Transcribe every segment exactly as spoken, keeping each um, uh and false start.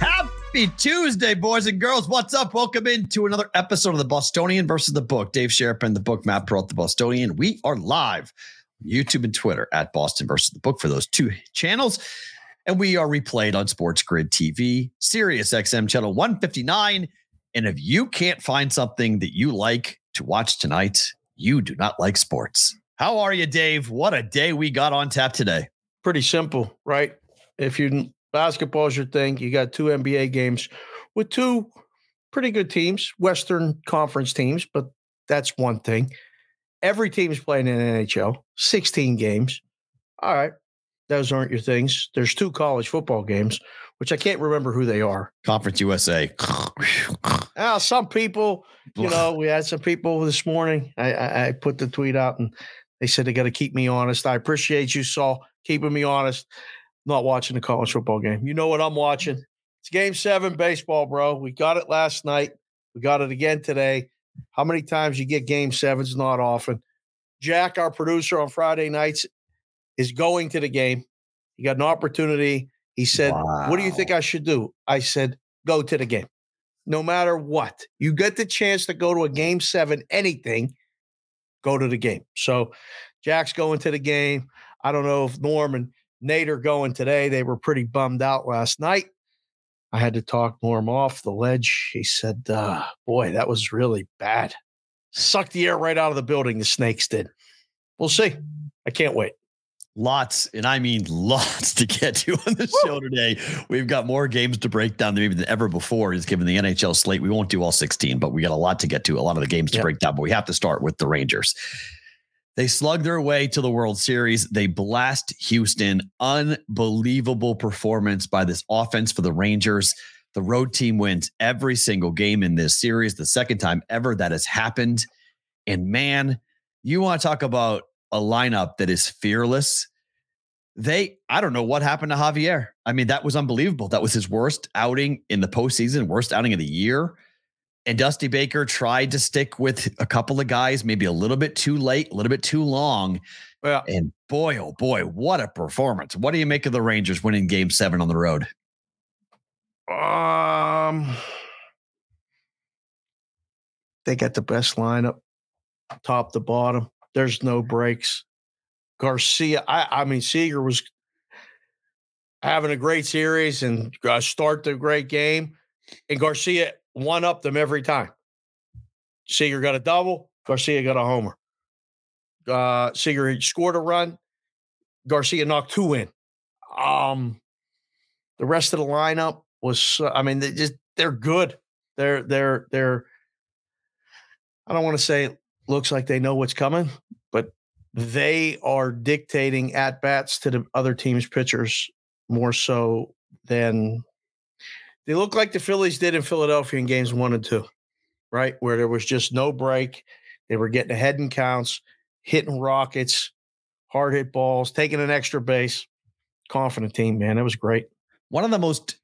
Happy Tuesday, boys and girls. What's up? Welcome into another episode of The Bostonian versus The Book. Dave Sharapan, The Book, Matt Perrault, The Bostonian. We are live on YouTube and Twitter at Boston versus The Book for those two channels. And we are replayed on Sports Grid T V, Sirius X M channel one fifty-nine. And if you can't find something that you like to watch tonight, you do not like sports. How are you, Dave? What a day we got on tap today. Pretty simple, right? If you basketball is your thing, you got two N B A games with two pretty good teams, Western Conference teams, but that's one thing. Every team's playing in the N H L, sixteen games. All right. Those aren't your things. There's two college football games, which I can't remember who they are. Conference U S A. Now, some people, you know, we had some people this morning. I, I, I put the tweet out and they said they got to keep me honest. I appreciate you, Saul, keeping me honest. I'm not watching the college football game. You know what I'm watching? It's game seven baseball, bro. We got it last night. We got it again today. How many times you get game sevens? Not often. Jack, our producer on Friday nights, is going to the game. He got an opportunity. He said, wow. What do you think I should do? I said, go to the game. No matter what. You get the chance to go to a game seven, anything, go to the game. So Jack's going to the game. I don't know if Norm and Nate are going today. They were pretty bummed out last night. I had to talk Norm off the ledge. He said, uh, boy, that was really bad. Sucked the air right out of the building, the Snakes did. We'll see. I can't wait. Lots, and I mean lots, to get to on the show today. We've got more games to break down maybe than ever before, is given the N H L slate. We won't do all sixteen, but we got a lot to get to, a lot of the games to yep. break down. But we have to start with the Rangers. They slug their way to the World Series. They blast Houston. Unbelievable performance by this offense for the Rangers. The road team wins every single game in this series, the second time ever that has happened. And man, you want to talk about a lineup that is fearless. They, I don't know what happened to Javier. I mean, that was unbelievable. That was his worst outing in the postseason, worst outing of the year. And Dusty Baker tried to stick with a couple of guys, maybe a little bit too late, a little bit too long. Yeah. And boy, oh boy, what a performance. What do you make of the Rangers winning game seven on the road? Um, they got the best lineup, top to bottom. There's no breaks. Garcia, I, I mean, Seager was having a great series and uh, start the great game, and Garcia won up them every time. Seager got a double. Garcia got a homer. Uh, Seager scored a run. Garcia knocked two in. Um, the rest of the lineup was, uh, I mean, they just they're good. They're they're they're. I don't want to say. Looks like they know what's coming, but they are dictating at-bats to the other team's pitchers more so than they look like the Phillies did in Philadelphia in games one and two, right? Where there was just no break. They were getting ahead in counts, hitting rockets, hard-hit balls, taking an extra base. Confident team, man. It was great. One of the most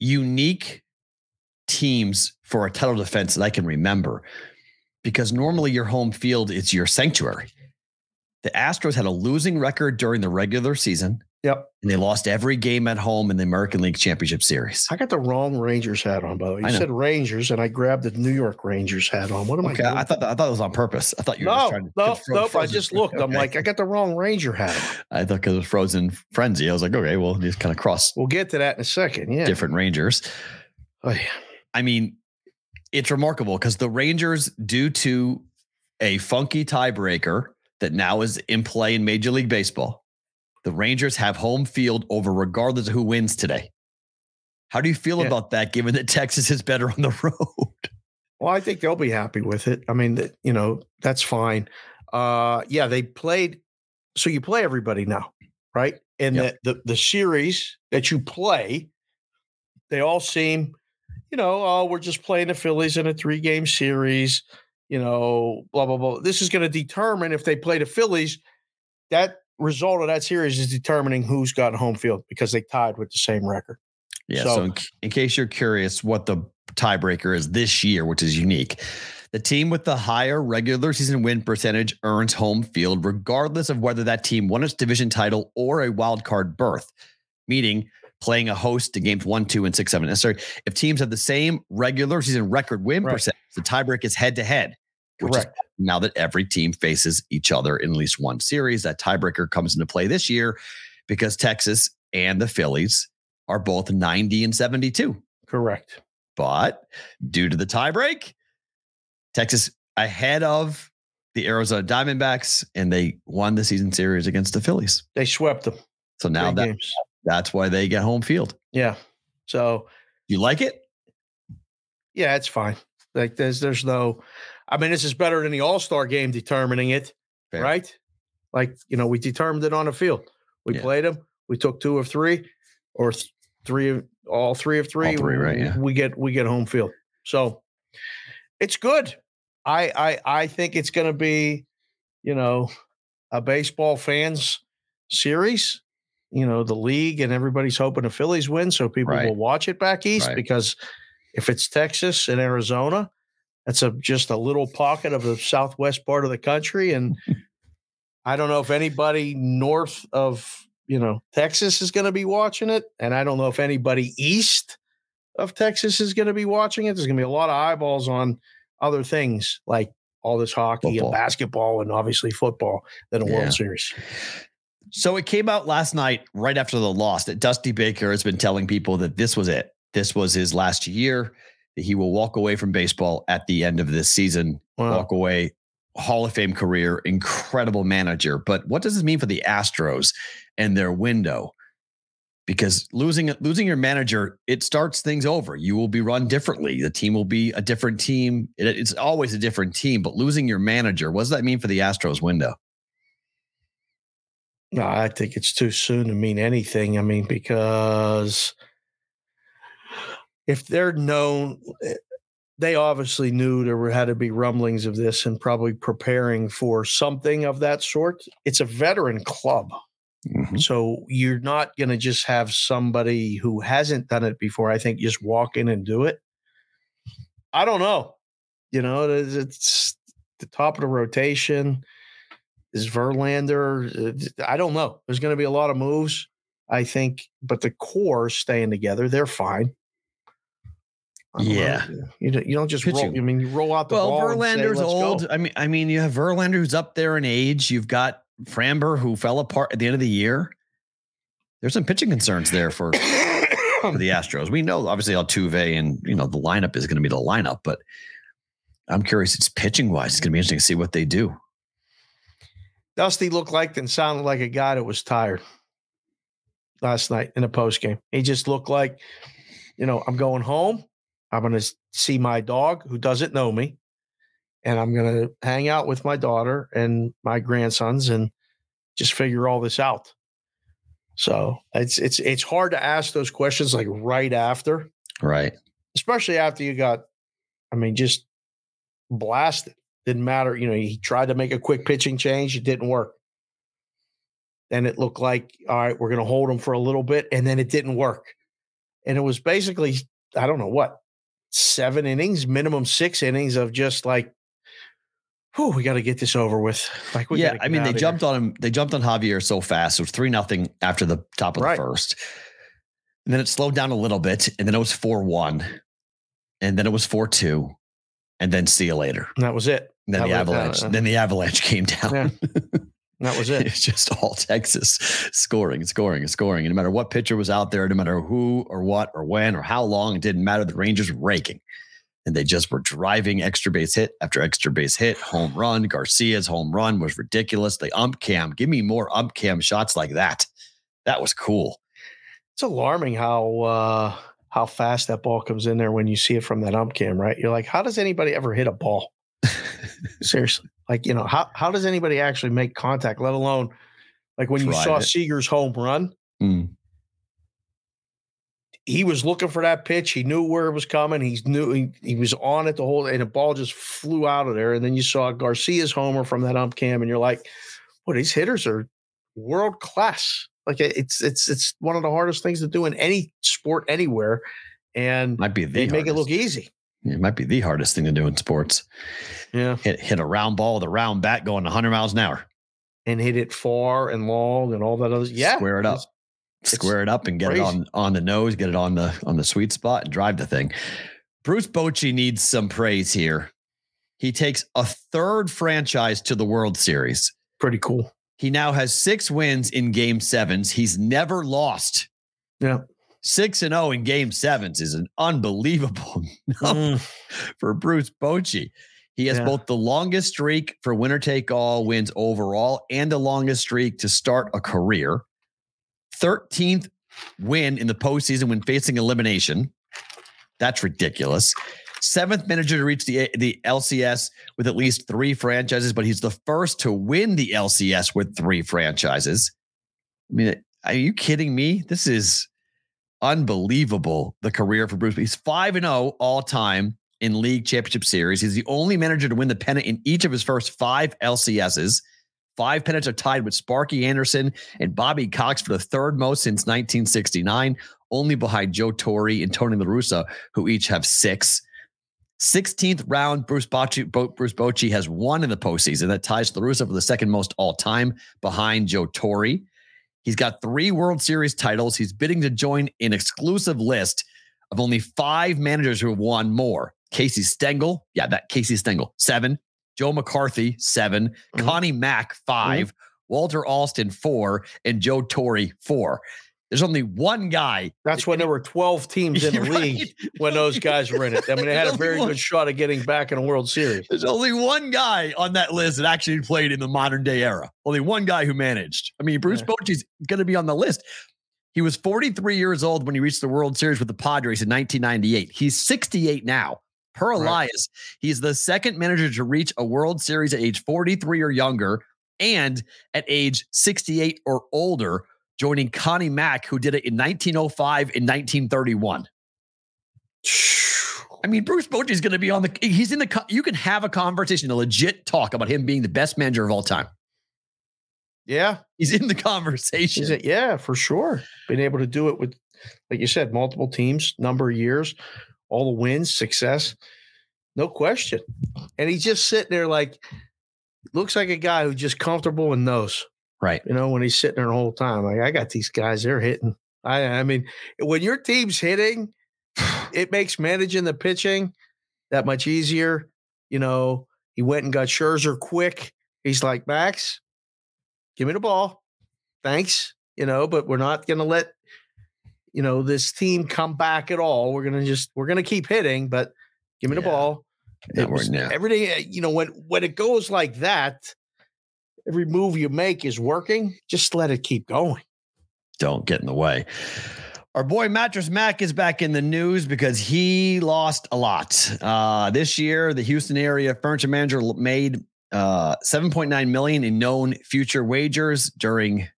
unique teams for a title defense that I can remember, because normally your home field is your sanctuary. The Astros had a losing record during the regular season. Yep. And they lost every game at home in the American League Championship Series. I got the wrong Rangers hat on, by the way. You said Rangers, and I grabbed the New York Rangers hat on. What am okay, I doing? I thought, that, I thought it was on purpose. I thought you were no, just trying to... No, nope, I just looked. Okay. I'm like, I got the wrong Ranger hat on. I thought because it was Frozen Frenzy. I was like, okay, well, just kind of cross... We'll get to that in a second, yeah. Different Rangers. Oh, yeah. I mean... It's remarkable because the Rangers, due to a funky tiebreaker that now is in play in Major League Baseball, The Rangers have home field over regardless of who wins today. How do you feel yeah. about that, given that Texas is better on the road? Well, I think they'll be happy with it. I mean, you know, that's fine. Uh, yeah, they played. So you play everybody now, right? And yep. the, the the series that you play, they all seem, you know, oh, we're just playing the Phillies in a three-game series, you know, blah, blah, blah. This is going to determine if they play the Phillies. That result of that series is determining who's got home field because they tied with the same record. Yeah, so, so in, in case you're curious what the tiebreaker is this year, which is unique, the team with the higher regular season win percentage earns home field regardless of whether that team won its division title or a wild card berth, meaning playing a host to games one, two, and six, seven. Sorry, if teams have the same regular season record win right. percentage, the tiebreak is head-to-head, which Correct. is now that every team faces each other in at least one series. That tiebreaker comes into play this year because Texas and the Phillies are both ninety and seventy-two. Correct. But due to the tiebreak, Texas ahead of the Arizona Diamondbacks, and they won the season series against the Phillies. They swept them. So now that, that's why they get home field. Yeah. So you like it? Yeah, it's fine. Like there's, there's no, I mean, this is better than the All-Star game determining it, Fair. right? Like, you know, we determined it on the field. We yeah. played them. We took two of three or th- three of all three of three. All three we, right, yeah. we get, we get home field. So it's good. I, I, I think it's going to be, you know, a baseball fans series, you know, the league, and everybody's hoping the Phillies win. So people right. will watch it back East right. because if it's Texas and Arizona, that's a, just a little pocket of the southwest part of the country. And I don't know if anybody north of, you know, Texas is going to be watching it. And I don't know if anybody east of Texas is going to be watching it. There's going to be a lot of eyeballs on other things like all this hockey football. and basketball and obviously football than a yeah. World Series. So it came out last night right after the loss that Dusty Baker has been telling people that this was it. This was his last year. He will walk away from baseball at the end of this season, wow. walk away, Hall of Fame career, incredible manager. But what does this mean for the Astros and their window? Because losing losing your manager, it starts things over. You will be run differently. The team will be a different team. It, it's always a different team, but losing your manager, what does that mean for the Astros window? No, I think it's too soon to mean anything. I mean, because if they're known, they obviously knew there had to be rumblings of this and probably preparing for something of that sort. It's a veteran club. Mm-hmm. So you're not going to just have somebody who hasn't done it before, I think, just walk in and do it. I don't know. You know, it's the top of the rotation. Is Verlander? I don't know. There's going to be a lot of moves, I think. But the core staying together, they're fine. Yeah, know. you don't, you don't just Pitching. roll. I mean, you roll out the well, ball. Well, Verlander's say, old. Go. I mean, I mean, you have Verlander who's up there in age. You've got Framber who fell apart at the end of the year. There's some pitching concerns there for, for the Astros. We know obviously Altuve and you know the lineup is going to be the lineup, but I'm curious. It's pitching wise, it's going to be interesting to see what they do. Dusty looked like and sounded like a guy that was tired last night in a post game. He just looked like, you know, I'm going home. I'm going to see my dog who doesn't know me, and I'm going to hang out with my daughter and my grandsons and just figure all this out. So it's, it's, it's hard to ask those questions like right after, right? Especially after you got, I mean, just blasted. Didn't matter. You know, he tried to make a quick pitching change. It didn't work. Then it looked like, all right, we're going to hold him for a little bit. And then it didn't work. And it was basically, I don't know what, seven innings, minimum six innings of just like, whew, we got to get this over with. Like, we yeah, I mean, they jumped here. on him. They jumped on Javier so fast. It was three nothing after the top of right. the first. And then it slowed down a little bit. And then it was four one. And then it was four two. And then see you later. And that was it. And then that the avalanche. Down. Then the avalanche came down. Yeah. That was it. It's just all Texas scoring, scoring, scoring. And no matter what pitcher was out there, no matter who or what or when or how long, it didn't matter. The Rangers were raking. and they just were driving extra base hit after extra base hit, home run. Garcia's home run was ridiculous. They ump cam. Give me more ump cam shots like that. That was cool. It's alarming how uh, how fast that ball comes in there when you see it from that ump cam, right? You're like, how does anybody ever hit a ball? Seriously. Like, you know, how, how does anybody actually make contact, let alone like when Tried you saw it. Seager's home run? Mm. He was looking for that pitch. He knew where it was coming. He knew he, he was on it the whole day, and the ball just flew out of there. And then you saw Garcia's homer from that ump cam, and you're like, "Well, these hitters are world class." Like it's it's it's one of the hardest things to do in any sport anywhere, and might be the they hardest. Make it look easy. It might be the hardest thing to do in sports. Yeah, hit hit a round ball with a round bat going one hundred miles an hour, and hit it far and long and all that other. Yeah, square it up. Square it's it up and get crazy. It on, on the nose, get it on the on the sweet spot and drive the thing. Bruce Bochy needs some praise here. He takes a third franchise to the World Series. Pretty cool. He now has six wins in game sevens. He's never lost. Yeah. Six and oh in game sevens is an unbelievable number mm. for Bruce Bochy. He has yeah. both the longest streak for winner take all wins overall and the longest streak to start a career. thirteenth win in the postseason when facing elimination. That's ridiculous. Seventh manager to reach the the L C S with at least three franchises, but he's the first to win the L C S with three franchises. I mean, are you kidding me? This is unbelievable, the career for Bruce. He's five and oh all time in league championship series. He's the only manager to win the pennant in each of his first five L C S's. Five pennants are tied with Sparky Anderson and Bobby Cox for the third most since nineteen sixty-nine, only behind Joe Torre and Tony La Russa, who each have six. sixteenth round, Bruce Bochy, Bo- Bruce Bochy has won in the postseason. That ties La Russa for the second most all-time behind Joe Torre. He's got three World Series titles. He's bidding to join an exclusive list of only five managers who have won more. Casey Stengel. Yeah, that Casey Stengel, seven. Joe McCarthy, seven. Mm-hmm. Connie Mack, five. Mm-hmm. Walter Alston, four. And Joe Torre, four. There's only one guy. That's when there were twelve teams in the right? league when those guys were in it. I mean, they had a very good shot at getting back in a World Series. There's only one guy on that list that actually played in the modern day era. Only one guy who managed. I mean, Bruce yeah. Bochy's going to be on the list. He was forty-three years old when he reached the World Series with the Padres in nineteen ninety-eight. He's sixty-eight now. Per Elias, right. He's the second manager to reach a World Series at age forty-three or younger and at age sixty-eight or older, joining Connie Mack, who did it in nineteen oh five and nineteen thirty-one. I mean, Bruce Bochy is going to be on the, he's in the, you can have a conversation, a legit talk about him being the best manager of all time. Yeah. He's in the conversation. It, yeah, for sure. Being able to do it with, like you said, multiple teams, number of years, all the wins, success, no question. And he's just sitting there like, looks like a guy who's just comfortable and knows. Right. You know, when he's sitting there the whole time, like, I got these guys, they're hitting. I I mean, when your team's hitting, it makes managing the pitching that much easier. You know, he went and got Scherzer quick. He's like, Max, give me the ball. Thanks. You know, but we're not going to let – you know, this team come back at all. We're going to just, we're going to keep hitting, but give me yeah. the ball. Was, everything, you know, when, when it goes like that, every move you make is working. Just let it keep going. Don't get in the way. Our boy Mattress Mac is back in the news because he lost a lot. Uh, this year, the Houston area furniture manager made uh, seven point nine million dollars in known future wagers during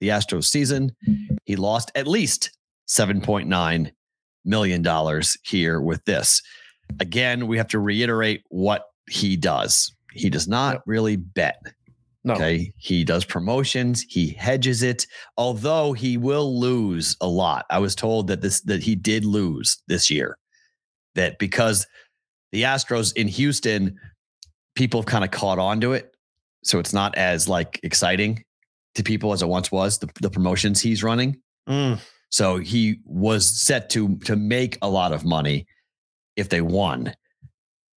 the Astros season. He lost at least seven point nine million dollars here with this. Again, we have to reiterate what he does. He does not no. really bet. No. Okay. He does promotions. He hedges it, although he will lose a lot. I was told that this, that he did lose this year, that because the Astros in Houston, people have kind of caught on to it. So it's not as like exciting to people as it once was, the, the promotions he's running. Mm. So he was set to to make a lot of money if they won.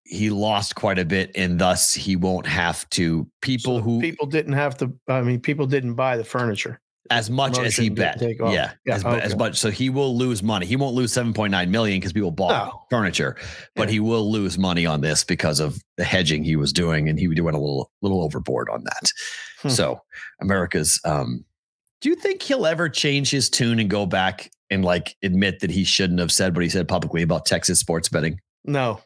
He lost quite a bit, and thus he won't have to. People so who people didn't have to. I mean, people didn't buy the furniture. as much as he bet. Yeah, yeah, as, okay. as much. So he will lose money. He won't lose seven point nine million dollars because people bought oh. furniture, but yeah. he will lose money on this because of the hedging he was doing, and he went a little little overboard on that. Hmm. So America's. Um, do you think he'll ever change his tune and go back and like admit that he shouldn't have said what he said publicly about Texas sports betting? No.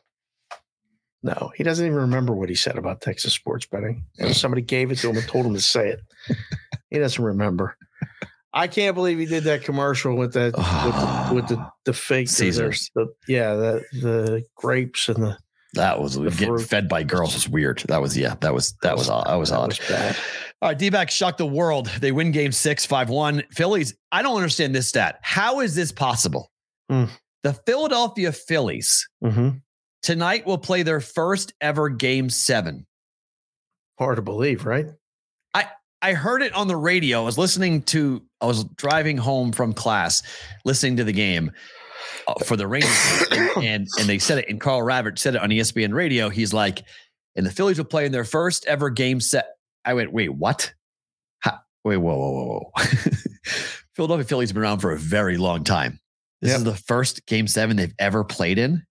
No, he doesn't even remember what he said about Texas sports betting. And somebody gave it to him and told him to say it. He doesn't remember. I can't believe he did that commercial with that oh, with, the, with the the fake Caesars. The, yeah, the the grapes and the that was the getting fruit. Fed by girls was weird. That was yeah. That was that was that was, that was odd. Bad. All right, D-backs shocked the world. They win Game Six, five one. Phillies. I don't understand this stat. How is this possible? Mm. The Philadelphia Phillies. Mm-hmm. Tonight will play their first ever Game Seven. Hard to believe, right? I, I heard it on the radio. I was listening to, I was driving home from class, listening to the game uh, for the Rangers. and, and and they said it, and Carl Ravitch said it on E S P N radio. He's like, and the Phillies will play in their first ever Game Set. I went, wait, what? Ha, wait, whoa, whoa, whoa, whoa. Philadelphia Phillies have been around for a very long time. This yep. is the first Game Seven they've ever played in.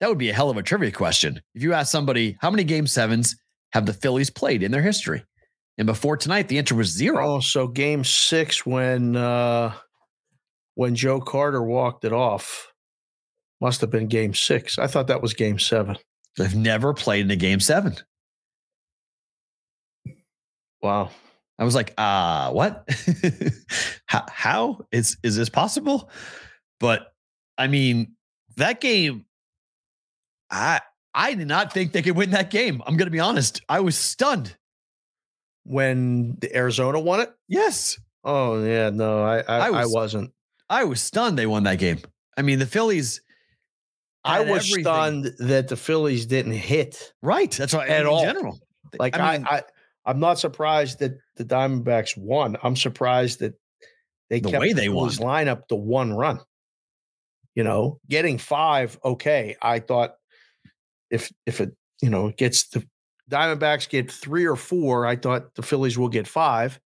That would be a hell of a trivia question. If you ask somebody, how many Game Sevens have the Phillies played in their history? And before tonight, the answer was zero. Oh, so Game Six, when uh, when Joe Carter walked it off, must have been Game Six. I thought that was Game Seven. They've never played in a Game Seven. Wow. I was like, ah, uh, what? how, how is is this possible? But I mean, that game. I I did not think they could win that game. I'm going to be honest. I was stunned when the Arizona won it. Yes. Oh yeah, no, I I, I, was, I wasn't. I was stunned they won that game. I mean, the Phillies. I was everything. stunned that the Phillies didn't hit. Right. That's right. At in all. General. Like I, mean, I, I, I'm not surprised that the Diamondbacks won. I'm surprised that they the kept way they the Phillies won. lineup to one run. You know, getting five. Okay, I thought. If if it you know it gets the Diamondbacks get three or four, I thought the Phillies will get five.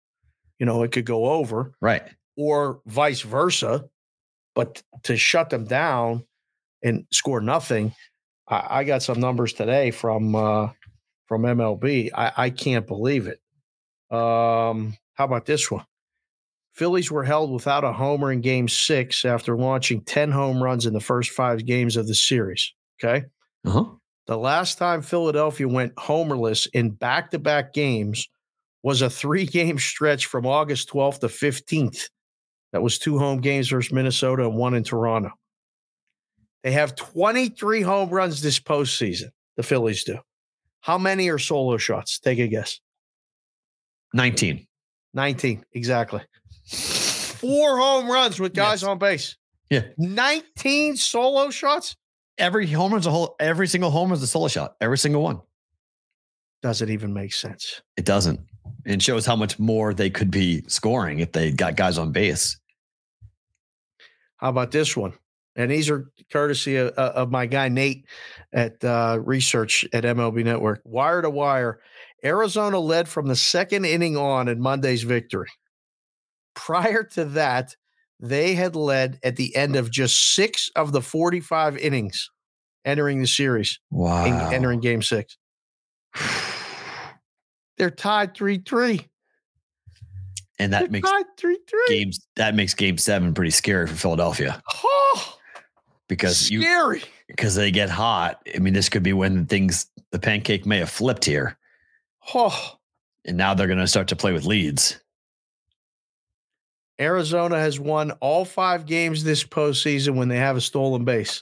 You know, it could go over, right, or vice versa. But to shut them down and score nothing, I, I got some numbers today from uh, from M L B. I, I can't believe it. Um, how about this one? Phillies were held without a homer in Game Six after launching ten home runs in the first five games of the series. Okay. Uh huh. The last time Philadelphia went homerless in back-to-back games was a three-game stretch from August twelfth to fifteenth. That was two home games versus Minnesota and one in Toronto. They have twenty-three home runs this postseason, the Phillies do. How many are solo shots? Take a guess. nineteen. nineteen, exactly. Four home runs with guys yes. on base. Yeah. nineteen solo shots? Every home run's a whole. Every single home is a solo shot. Every single one. Doesn't even make sense. It doesn't. And shows how much more they could be scoring if they got guys on base. How about this one? And these are courtesy of, uh, of my guy Nate at uh, research at M L B Network. Wire to wire, Arizona led from the second inning on in Monday's victory. Prior to that, they had led at the end of just six of the forty-five innings entering the series. Wow. In, entering Game Six. They're tied three three. And that They're makes tied three, three. games. That makes Game Seven pretty scary for Philadelphia. Oh, because scary. You, because they get hot. I mean, this could be when things, the pancake may have flipped here. Oh, and now they're going to start to play with leads. Arizona has won all five games this postseason when they have a stolen base.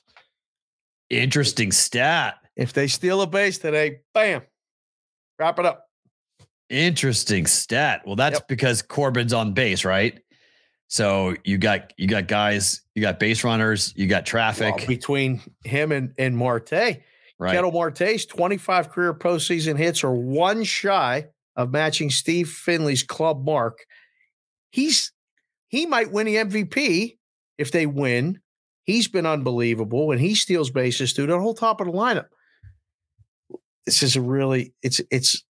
Interesting stat. If they steal a base today, bam, wrap it up. Interesting stat. Well, that's yep. because Corbin's on base, right? So you got you got guys, you got base runners, you got traffic. Well, between him and, and Marte. Right. Ketel Marte's twenty-five career postseason hits are one shy of matching Steve Finley's club mark. He's He might win the M V P if they win. He's been unbelievable, and he steals bases through the whole top of the lineup. This is a really, it's, it's,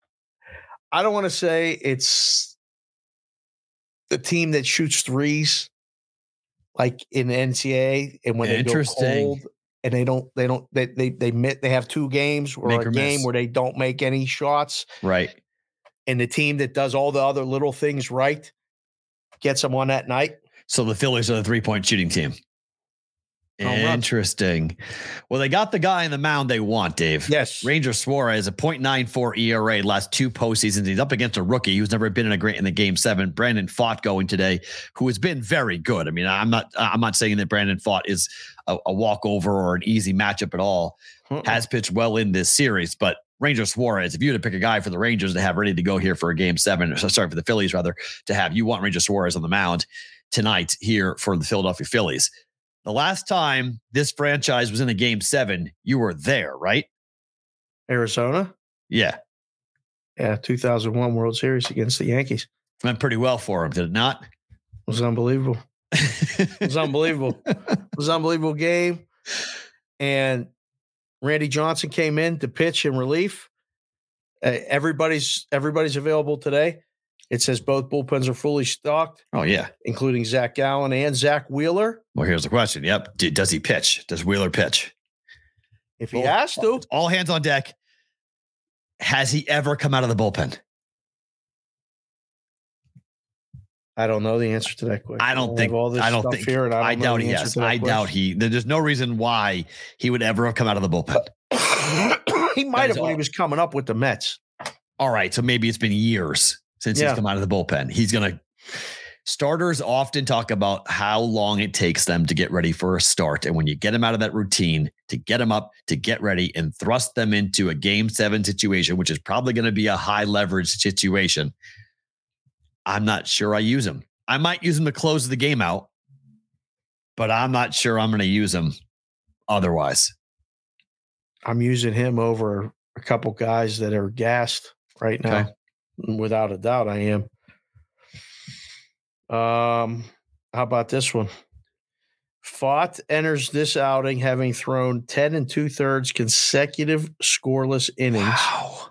I don't want to say it's the team that shoots threes, like in the N C A A, and when they go cold and they don't, they don't, they they they they have two games or a game where they don't make any shots, right? And the team that does all the other little things right gets them on that night. So the Phillies are the three-point shooting team. Interesting. Well, they got the guy in the mound they want, Dave. Yes. Ranger Suarez, a point nine four E R A last two postseasons. He's up against a rookie who's never been in a great in the game seven. Brandon Pfaadt going today, who has been very good. I mean, I'm not I'm not saying that Brandon Pfaadt is a, a walkover or an easy matchup at all. Uh-uh. Has pitched well in this series, but Ranger Suarez, if you had to pick a guy for the Rangers to have ready to go here for a game seven, sorry, for the Phillies rather, to have, you want Ranger Suarez on the mound tonight here for the Philadelphia Phillies. The last time this franchise was in a game seven, you were there, right? Arizona? Yeah. Yeah, two thousand one World Series against the Yankees. Went pretty well for him, did it not? It was unbelievable. It was unbelievable. It was an unbelievable game. And Randy Johnson came in to pitch in relief. Uh, everybody's everybody's available today. It says both bullpens are fully stocked. Oh, yeah. Including Zach Gallen and Zach Wheeler. Well, here's the question. Yep. D- does he pitch? Does Wheeler pitch? If he well, has to. All hands on deck. Has he ever come out of the bullpen? I don't know the answer to that question. I don't think. All this I don't think. Here, I, don't I doubt he has. I question. doubt he. There's no reason why he would ever have come out of the bullpen. He might have when all. he was coming up with the Mets. All right. So maybe it's been years. Since yeah. he's come out of the bullpen, he's going to starters often talk about how long it takes them to get ready for a start. And when you get them out of that routine, to get them up, to get ready and thrust them into a game seven situation, which is probably going to be a high leverage situation. I'm not sure I use him. I might use him to close the game out, but I'm not sure I'm going to use him otherwise. I'm using him over a couple guys that are gassed right now. Okay. Without a doubt, I am. Um, how about this one? Pfaadt enters this outing having thrown ten and two-thirds consecutive scoreless innings. Wow.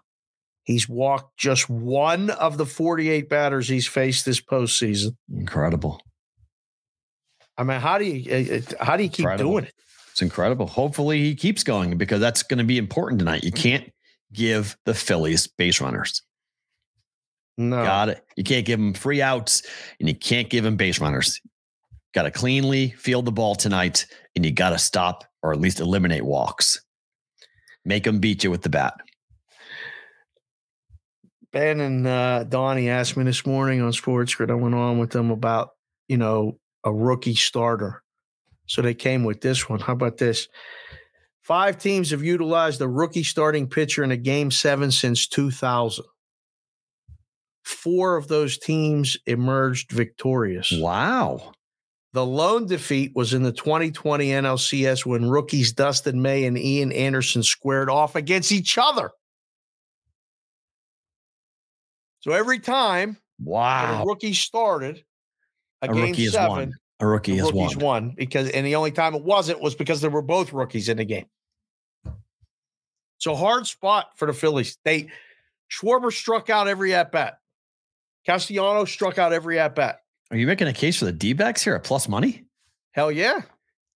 He's walked just one of the forty-eight batters he's faced this postseason. Incredible. I mean, how do you how do you keep incredible. doing it? It's incredible. Hopefully he keeps going because that's going to be important tonight. You can't give the Phillies base runners. No. Got it. You can't give them free outs and you can't give them base runners. Got to cleanly field the ball tonight and you got to stop or at least eliminate walks. Make them beat you with the bat. Ben and uh, Donnie asked me this morning on Sports Grid. I went on with them about, you know, a rookie starter. So they came with this one. How about this? Five teams have utilized a rookie starting pitcher in a game seven since two thousand. Four of those teams emerged victorious. Wow. The lone defeat was in the twenty twenty N L C S when rookies Dustin May and Ian Anderson squared off against each other. So every time wow. a rookie started a, a game rookie seven, won. a rookie has won. won because, and the only time it wasn't was because there were both rookies in the game. So hard spot for the Phillies. They Schwarber struck out every at-bat. Castellano struck out every at-bat. Are you making a case for the D-backs here at plus money? Hell yeah.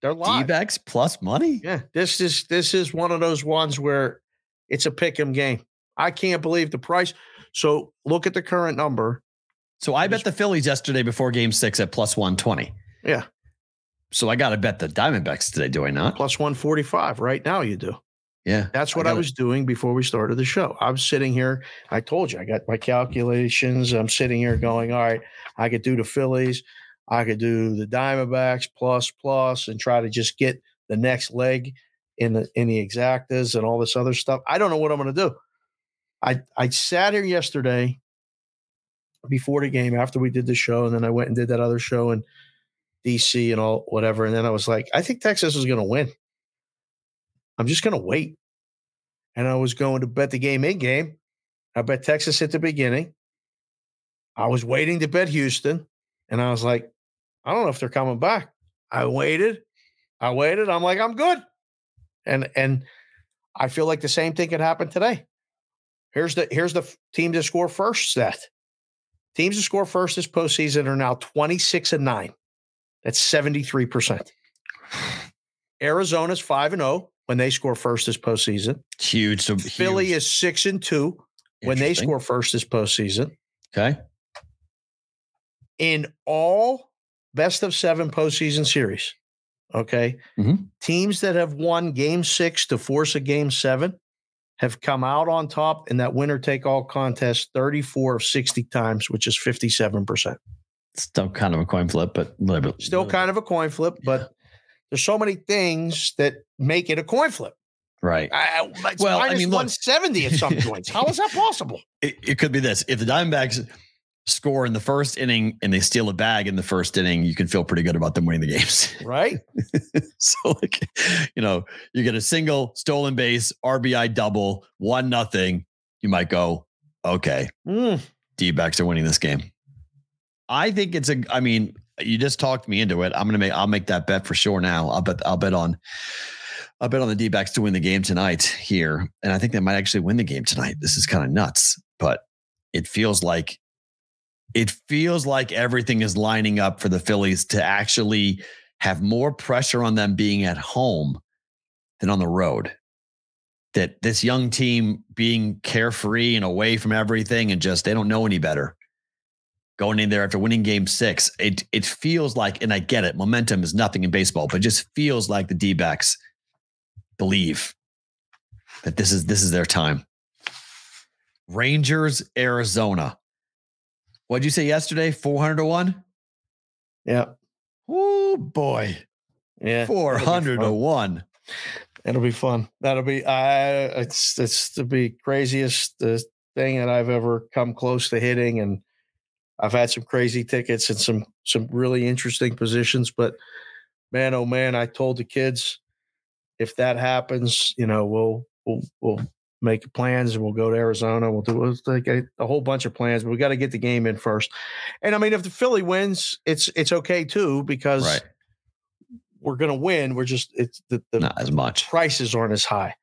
They're live. D-backs plus money? Yeah. This is this is one of those ones where it's a pick-em game. I can't believe the price. So look at the current number. So I bet the Phillies yesterday before game six at plus one twenty. Yeah. So I got to bet the Diamondbacks today, do I not? Plus one forty-five right now you do. Yeah. That's what I, I was doing before we started the show. I'm sitting here. I told you, I got my calculations. I'm sitting here going, all right, I could do the Phillies. I could do the Diamondbacks plus, plus, and try to just get the next leg in the, in the exactas and all this other stuff. I don't know what I'm going to do. I, I sat here yesterday before the game, after we did the show. And then I went and did that other show in D C and all whatever. And then I was like, I think Texas is going to win. I'm just going to wait. And I was going to bet the game in game. I bet Texas at the beginning. I was waiting to bet Houston. And I was like, I don't know if they're coming back. I waited. I waited. I'm like, I'm good. And and I feel like the same thing could happen today. Here's the here's the team to score first stat. Teams to score first this postseason are now twenty-six and nine. That's seventy-three percent. Arizona's five and oh when they score first this postseason. It's huge. So Philly huge. Is six and two when they score first this postseason. Okay. In all best of seven postseason series, okay, mm-hmm. teams that have won game six to force a game seven have come out on top in that winner-take-all contest thirty-four of sixty times, which is fifty-seven percent. Still kind of a coin flip, but... Still kind of a coin flip, but yeah. There's so many things that make it a coin flip. Right. I, it's well, minus I mean, one seventy look, at some points. How is that possible? It, it could be this. If the Diamondbacks score in the first inning and they steal a bag in the first inning, you can feel pretty good about them winning the games. Right. So, like, you know, you get a single, stolen base, R B I double, one nothing. You might go, okay, mm. D-backs are winning this game. I think it's a, I mean, you just talked me into it. I'm going to make, I'll make that bet for sure now. I'll bet, I'll bet on, I'll bet on the D-backs to win the game tonight here. And I think they might actually win the game tonight. This is kind of nuts, but it feels like It feels like everything is lining up for the Phillies to actually have more pressure on them being at home than on the road. That this young team being carefree and away from everything and just, they don't know any better. Going in there after winning game six, it it feels like, and I get it, momentum is nothing in baseball, but it just feels like the D-backs believe that this is this is their time. Rangers, Arizona. What'd you say yesterday? four hundred to one? Yeah. Oh, boy. Yeah. four hundred to one. It'll be fun. That'll be, uh, it's, it's to be craziest uh, thing that I've ever come close to hitting. And I've had some crazy tickets and some, some really interesting positions, but man, oh man, I told the kids, if that happens, you know, we'll, we'll, we'll, make plans and we'll go to Arizona. We'll do we'll like a, a whole bunch of plans, but we got to get the game in first. And I mean, if the Philly wins, it's, it's okay too, because right. we're going to win. We're just, it's the, the not as much prices aren't as high.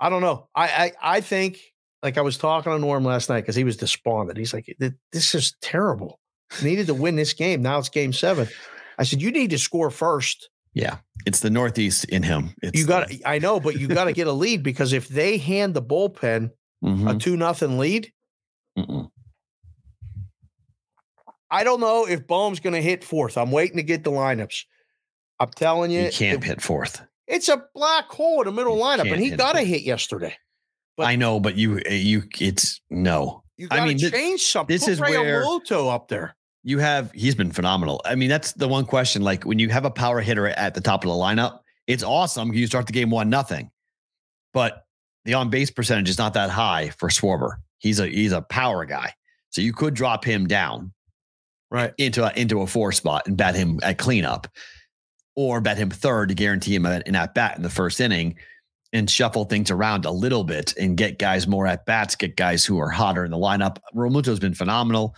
I don't know. I, I, I think like I was talking to Norm last night, cause he was despondent. He's like, this is terrible. I needed to win this game. Now it's game seven. I said, you need to score first. Yeah, it's the Northeast in him. It's you got, the- I know, but you got to get a lead, because if they hand the bullpen mm-hmm. a two nothing lead, Mm-mm. I don't know if Bohm's going to hit fourth. I'm waiting to get the lineups. I'm telling you, you can't it, hit fourth. It's a black hole in the middle you lineup, and he got a hit yesterday. But I know, but you, you, it's no. You got to I mean, change this, something. This Put is Rayo where Loto up there. You have, he's been phenomenal. I mean, that's the one question. Like when you have a power hitter at the top of the lineup, it's awesome. You start the game one nothing, but the on base percentage is not that high for Schwarber. He's a he's a power guy, so you could drop him down, right into a, into a four spot and bat him at cleanup, or bat him third to guarantee him an at bat in the first inning, and shuffle things around a little bit and get guys more at bats, get guys who are hotter in the lineup. Romuto's been phenomenal.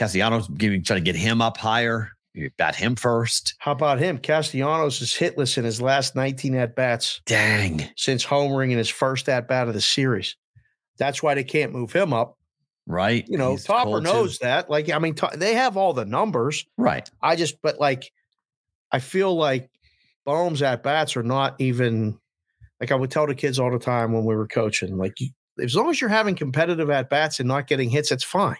Castellanos giving trying to get him up higher. You bat him first. How about him? Castellanos is hitless in his last nineteen at bats. Dang. Since homering in his first at bat of the series. That's why they can't move him up. Right. You know, he's Topper knows too. That. Like, I mean, to- they have all the numbers. Right. I just, but like, I feel like Bohm's at bats are not even, like I would tell the kids all the time when we were coaching, like, you, as long as you're having competitive at bats and not getting hits, it's fine.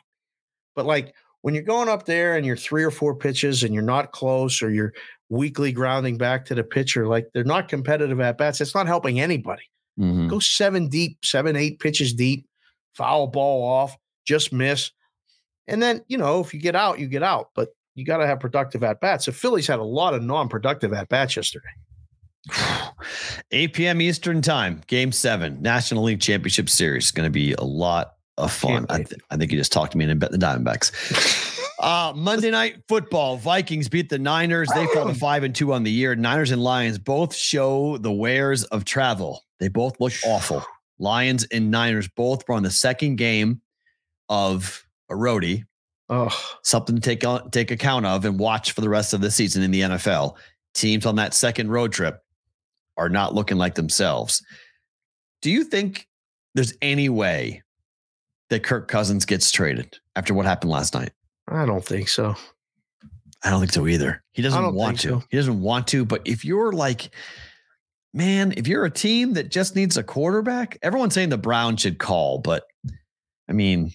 But like, when you're going up there and you're three or four pitches and you're not close, or you're weakly grounding back to the pitcher, like they're not competitive at bats. It's not helping anybody. Mm-hmm. Go seven deep, seven, eight pitches deep, foul ball off, just miss. And then, you know, if you get out, you get out, but you got to have productive at bats. The Phillies had a lot of non-productive at bats yesterday. eight p.m. Eastern time, game seven, National League Championship Series is going to be a lot of fun. I, th- I think you just talked to me and bet the Diamondbacks. uh, Monday Night Football. Vikings beat the Niners. They fell to five and two on the year. Niners and Lions both show the wares of travel. They both look awful. Lions and Niners both were on the second game of a roadie. Oh, something to take on, take account of and watch for the rest of the season in the N F L. Teams on that second road trip are not looking like themselves. Do you think there's any way that Kirk Cousins gets traded? after what happened last night? I don't think so. I don't think so either. He doesn't want to. So. He doesn't want to. But if you're like, man, if you're a team that just needs a quarterback, everyone's saying the Browns should call. But I mean,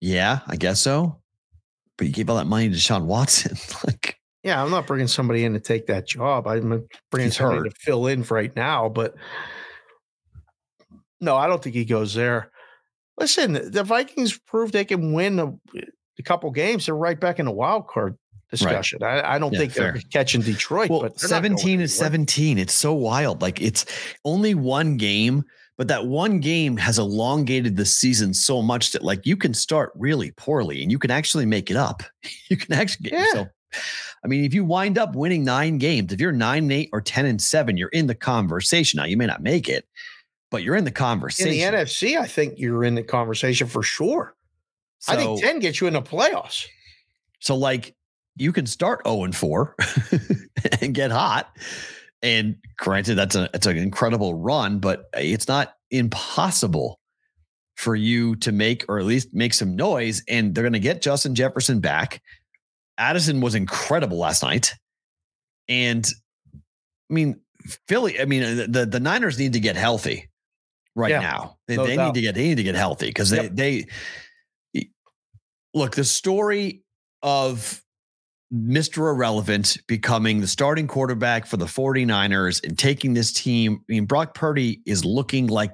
yeah, I guess so. But you gave all that money to Deshaun Watson. Like, yeah, I'm not bringing somebody in to take that job. I'm bringing somebody hurt. to fill in for right now. But no, I don't think he goes there. Listen, the Vikings proved they can win a, a couple games. They're right back in the wild card discussion. Right. I, I don't yeah, think fair. they're catching Detroit. Well, but seventeen is seventeen. It's so wild. Like, it's only one game, but that one game has elongated the season so much that, like, you can start really poorly and you can actually make it up. You can actually get yeah. yourself. I mean, if you wind up winning nine games, if you're nine and eight or ten and seven, you're in the conversation. Now, you may not make it, but you're in the conversation. In the N F C, I think you're in the conversation for sure. So, I think ten gets you in the playoffs. So, like, you can start oh and four and get hot. And granted, that's a it's an incredible run, but it's not impossible for you to make, or at least make some noise. And they're going to get Justin Jefferson back. Addison was incredible last night. And, I mean, Philly, I mean, the, the Niners need to get healthy right yeah, now. They, no they need to get they need to get healthy because they, yep. they look, the story of Mister Irrelevant becoming the starting quarterback for the 49ers and taking this team. I mean, Brock Purdy is looking like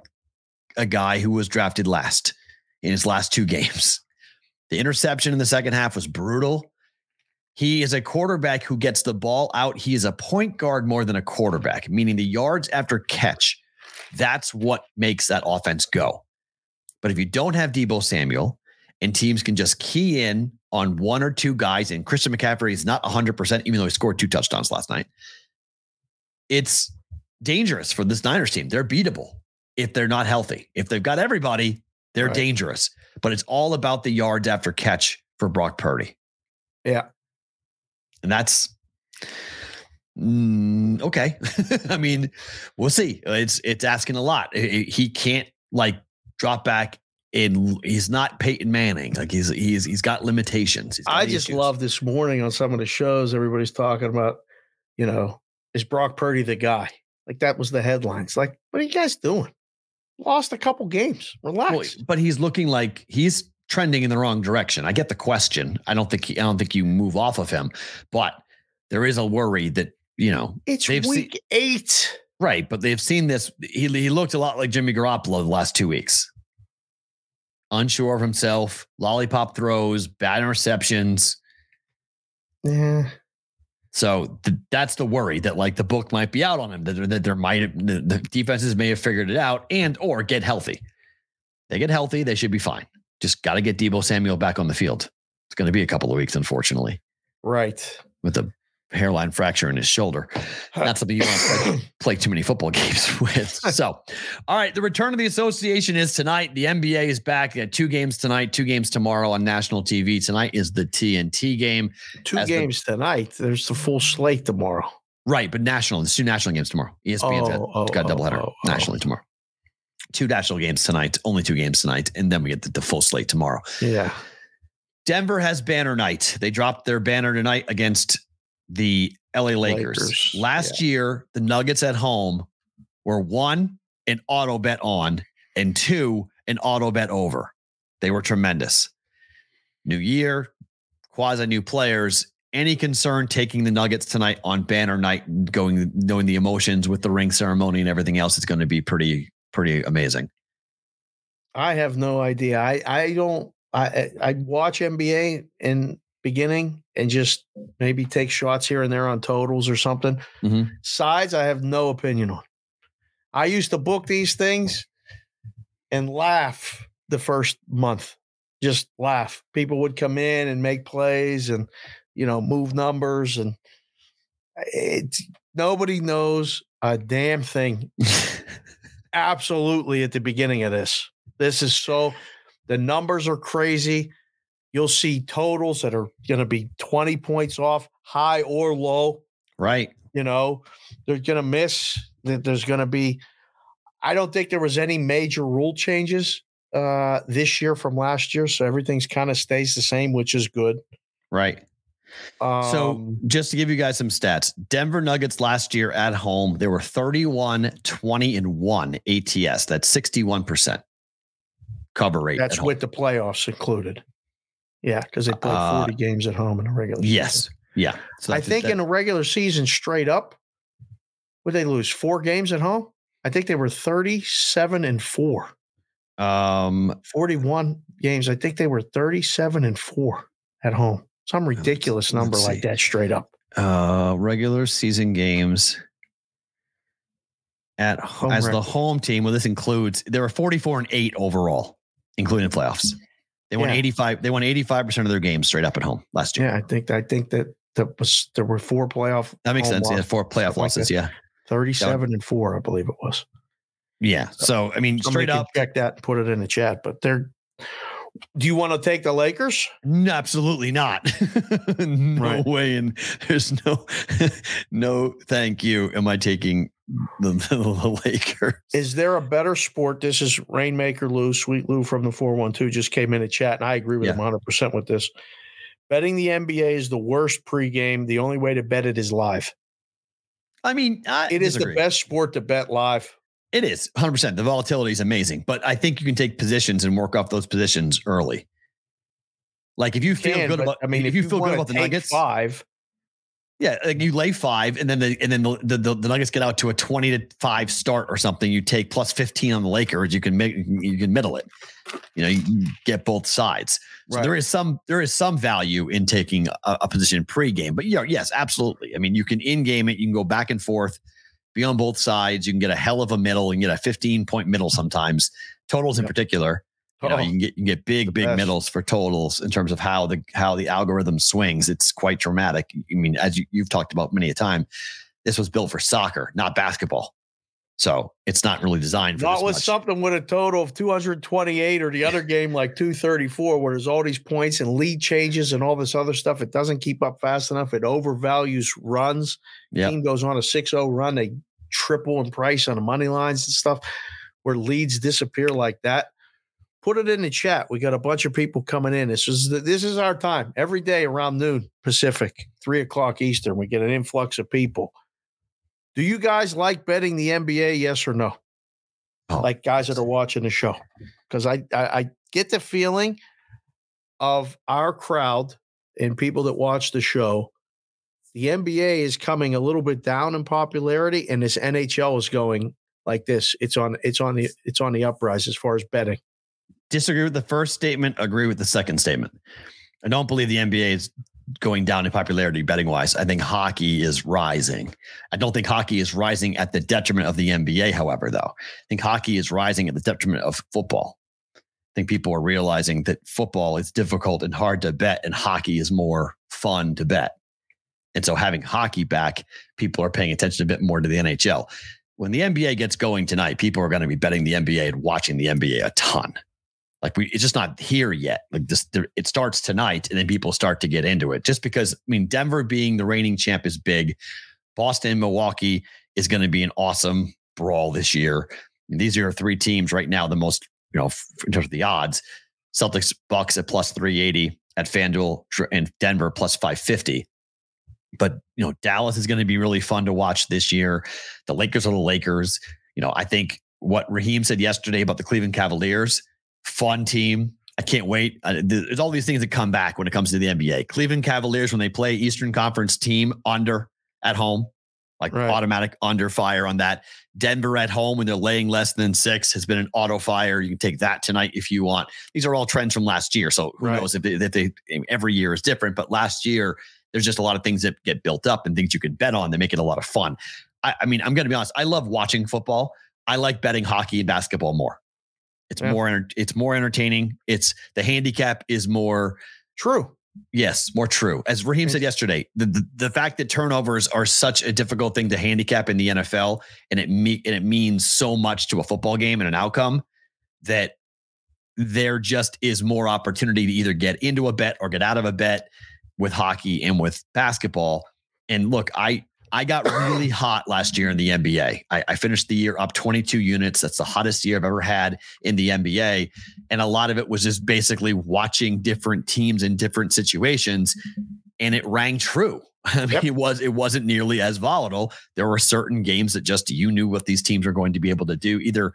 a guy who was drafted last in his last two games. The interception in the second half was brutal. He is a quarterback who gets the ball out. He is a point guard more than a quarterback, meaning the yards after catch. That's what makes that offense go. But if you don't have Deebo Samuel and teams can just key in on one or two guys, and Christian McCaffrey is not one hundred percent, even though he scored two touchdowns last night, it's dangerous for this Niners team. They're beatable if they're not healthy. If they've got everybody, they're right. dangerous. But it's all about the yards after catch for Brock Purdy. Yeah. And that's mm, okay. I mean, we'll see. It's it's asking a lot. He can't like drop back, and he's not Peyton Manning. Like he's he's he's got limitations. He's got I just issues. love this morning on some of the shows. Everybody's talking about, you know, is Brock Purdy the guy? Like that was the headlines. Like, what are you guys doing? Lost a couple games. Relax. Well, but he's looking like he's trending in the wrong direction. I get the question. I don't think he, I don't think you move off of him, but there is a worry that, you know, it's week seen, eight, right? But they've seen this. He, he looked a lot like Jimmy Garoppolo the last two weeks. Unsure of himself, lollipop throws, bad interceptions. Yeah. So th- that's the worry that like the book might be out on him. That, that there might the, the defenses may have figured it out and or get healthy. They get healthy, they should be fine. Just got to get Deebo Samuel back on the field. It's going to be a couple of weeks, unfortunately. Right. With a hairline fracture in his shoulder. Not something you want to play too many football games with. So, all right. The return of the association is tonight. The N B A is back. They had two games tonight, two games tomorrow on national T V. Tonight is the T N T game. Two As games the, tonight. There's the full slate tomorrow. Right. But national, there's two national games tomorrow. E S P N's oh, oh, got a doubleheader oh, oh, nationally oh. tomorrow. Two national games tonight, only two games tonight. And then we get the, the full slate tomorrow. Yeah. Denver has banner night. They dropped their banner tonight against the L A Lakers. Lakers. Last yeah. year, the Nuggets at home were one, an auto bet on, and two, an auto bet over. They were tremendous. New year, quasi new players. Any concern taking the Nuggets tonight on banner night, going, knowing the emotions with the ring ceremony and everything else, it's going to be pretty, pretty amazing. I have no idea. I, I don't, I, I watch N B A in beginning and just maybe take shots here and there on totals or something. Mm-hmm. Sides, I have no opinion on. I used to book these things and laugh the first month, just laugh. People would come in and make plays and, you know, move numbers and it's nobody knows a damn thing. Absolutely at the beginning of this. This is so the numbers are crazy. You'll see totals that are going to be twenty points off, high or low. Right. You know, they're going to miss that. There's going to be, I don't think there was any major rule changes uh, this year from last year. So everything's kind of stays the same, which is good. Right. Um, so just to give you guys some stats, Denver Nuggets last year at home, they were thirty-one, twenty and one A T S. That's sixty-one percent cover rate. That's with the playoffs included. Yeah. Cause they played uh, forty games at home in the regular season. Yes. Yeah. So I think that, in the regular season straight up, would they lose four games at home? I think they were thirty-seven and four. Um, forty-one games. I think they were thirty-seven and four at home. Some ridiculous number like that straight up. Uh, regular season games at home as the home team. Well, this includes there were forty-four and eight overall, including playoffs. They won eighty-five. They won eighty-five percent of their games straight up at home last year. Yeah, I think I think that that was there were four playoff. That makes sense. Yeah, four playoff losses. Yeah, thirty-seven and four, I believe it was. Yeah. So I mean, straight up, check that and put it in the chat. But they're. Do you want to take the Lakers? No, absolutely not. no right. way. And there's no, no, thank you. Am I taking the, the Lakers? Is there a better sport? This is Rainmaker Lou, Sweet Lou from the four one two just came in a chat. And I agree with yeah. him one hundred percent with this. Betting the N B A is the worst pregame. The only way to bet it is live. I mean, I it disagree. Is the best sport to bet live. It is one hundred percent. The volatility is amazing, but I think you can take positions and work off those positions early. Like if you, you feel can, good about, I mean, if, if you, you feel good about the Nuggets, five, yeah, like you lay five, and then the and then the, the, the, the Nuggets get out to a twenty to five start or something. You take plus fifteen on the Lakers. You can make you can middle it. You know, you can get both sides. So right. there is some there is some value in taking a, a position pregame. But yeah, yes, absolutely. I mean, you can in game it. You can go back and forth. Be on both sides. You can get a hell of a middle and get a fifteen point middle sometimes. Totals in particular, you know, you can get you can get big, big best. middles for totals in terms of how the how the algorithm swings. It's quite dramatic. I mean, as you, you've talked about many a time, this was built for soccer, not basketball. So it's not really designed for that. That was much. Something with a total of two hundred twenty-eight or the other game like two thirty-four where there's all these points and lead changes and all this other stuff. It doesn't keep up fast enough. It overvalues runs. Yep. Team goes on a six oh run. They triple in price on the money lines and stuff where leads disappear like that. Put it in the chat. We got a bunch of people coming in. This is the, this is our time. Every day around noon Pacific, three o'clock Eastern, we get an influx of people. Do you guys like betting the N B A? Yes or no? Oh. Like guys that are watching the show. Because I, I, I get the feeling of our crowd and people that watch the show, the N B A is coming a little bit down in popularity, and this N H L is going like this. It's on it's on the it's on the uprise as far as betting. Disagree with the first statement, agree with the second statement. I don't believe the N B A is going down in popularity betting wise. I think hockey is rising. I don't think hockey is rising at the detriment of the N B A. However, though, I think hockey is rising at the detriment of football. I think people are realizing that football is difficult and hard to bet and hockey is more fun to bet. And so having hockey back, people are paying attention a bit more to the N H L. When the N B A gets going tonight, people are going to be betting the N B A and watching the N B A a ton. Like we, it's just not here yet. Like this, there, it starts tonight, and then people start to get into it. Just because, I mean, Denver being the reigning champ is big. Boston and Milwaukee is going to be an awesome brawl this year. And these are three teams right now, the most, you know, in terms of the odds. Celtics, Bucks at plus three eighty at FanDuel, and Denver plus five fifty. But you know, Dallas is going to be really fun to watch this year. The Lakers are the Lakers. You know, I think what Raheem said yesterday about the Cleveland Cavaliers. Fun team. I can't wait. Uh, there's all these things that come back when it comes to the N B A. Cleveland Cavaliers, when they play Eastern Conference team under at home, like right. automatic under fire on that. Denver at home when they're laying less than six has been an auto fire. You can take that tonight if you want. These are all trends from last year. So who right. knows if they, if they, every year is different, but last year there's just a lot of things that get built up and things you could bet on that make it a lot of fun. I, I mean, I'm going to be honest. I love watching football. I like betting hockey and basketball more. It's yeah. more, it's more entertaining. It's the handicap is more true. Yes. More true. As Raheem said yesterday, the, the, the fact that turnovers are such a difficult thing to handicap in the N F L and it me, and it means so much to a football game and an outcome that there just is more opportunity to either get into a bet or get out of a bet with hockey and with basketball. And look, I, I got really hot last year in the N B A. I, I finished the year up twenty-two units. That's the hottest year I've ever had in the N B A. And a lot of it was just basically watching different teams in different situations. And it rang true. I mean, yep. it was, it wasn't nearly as volatile. There were certain games that just, you knew what these teams were going to be able to do, either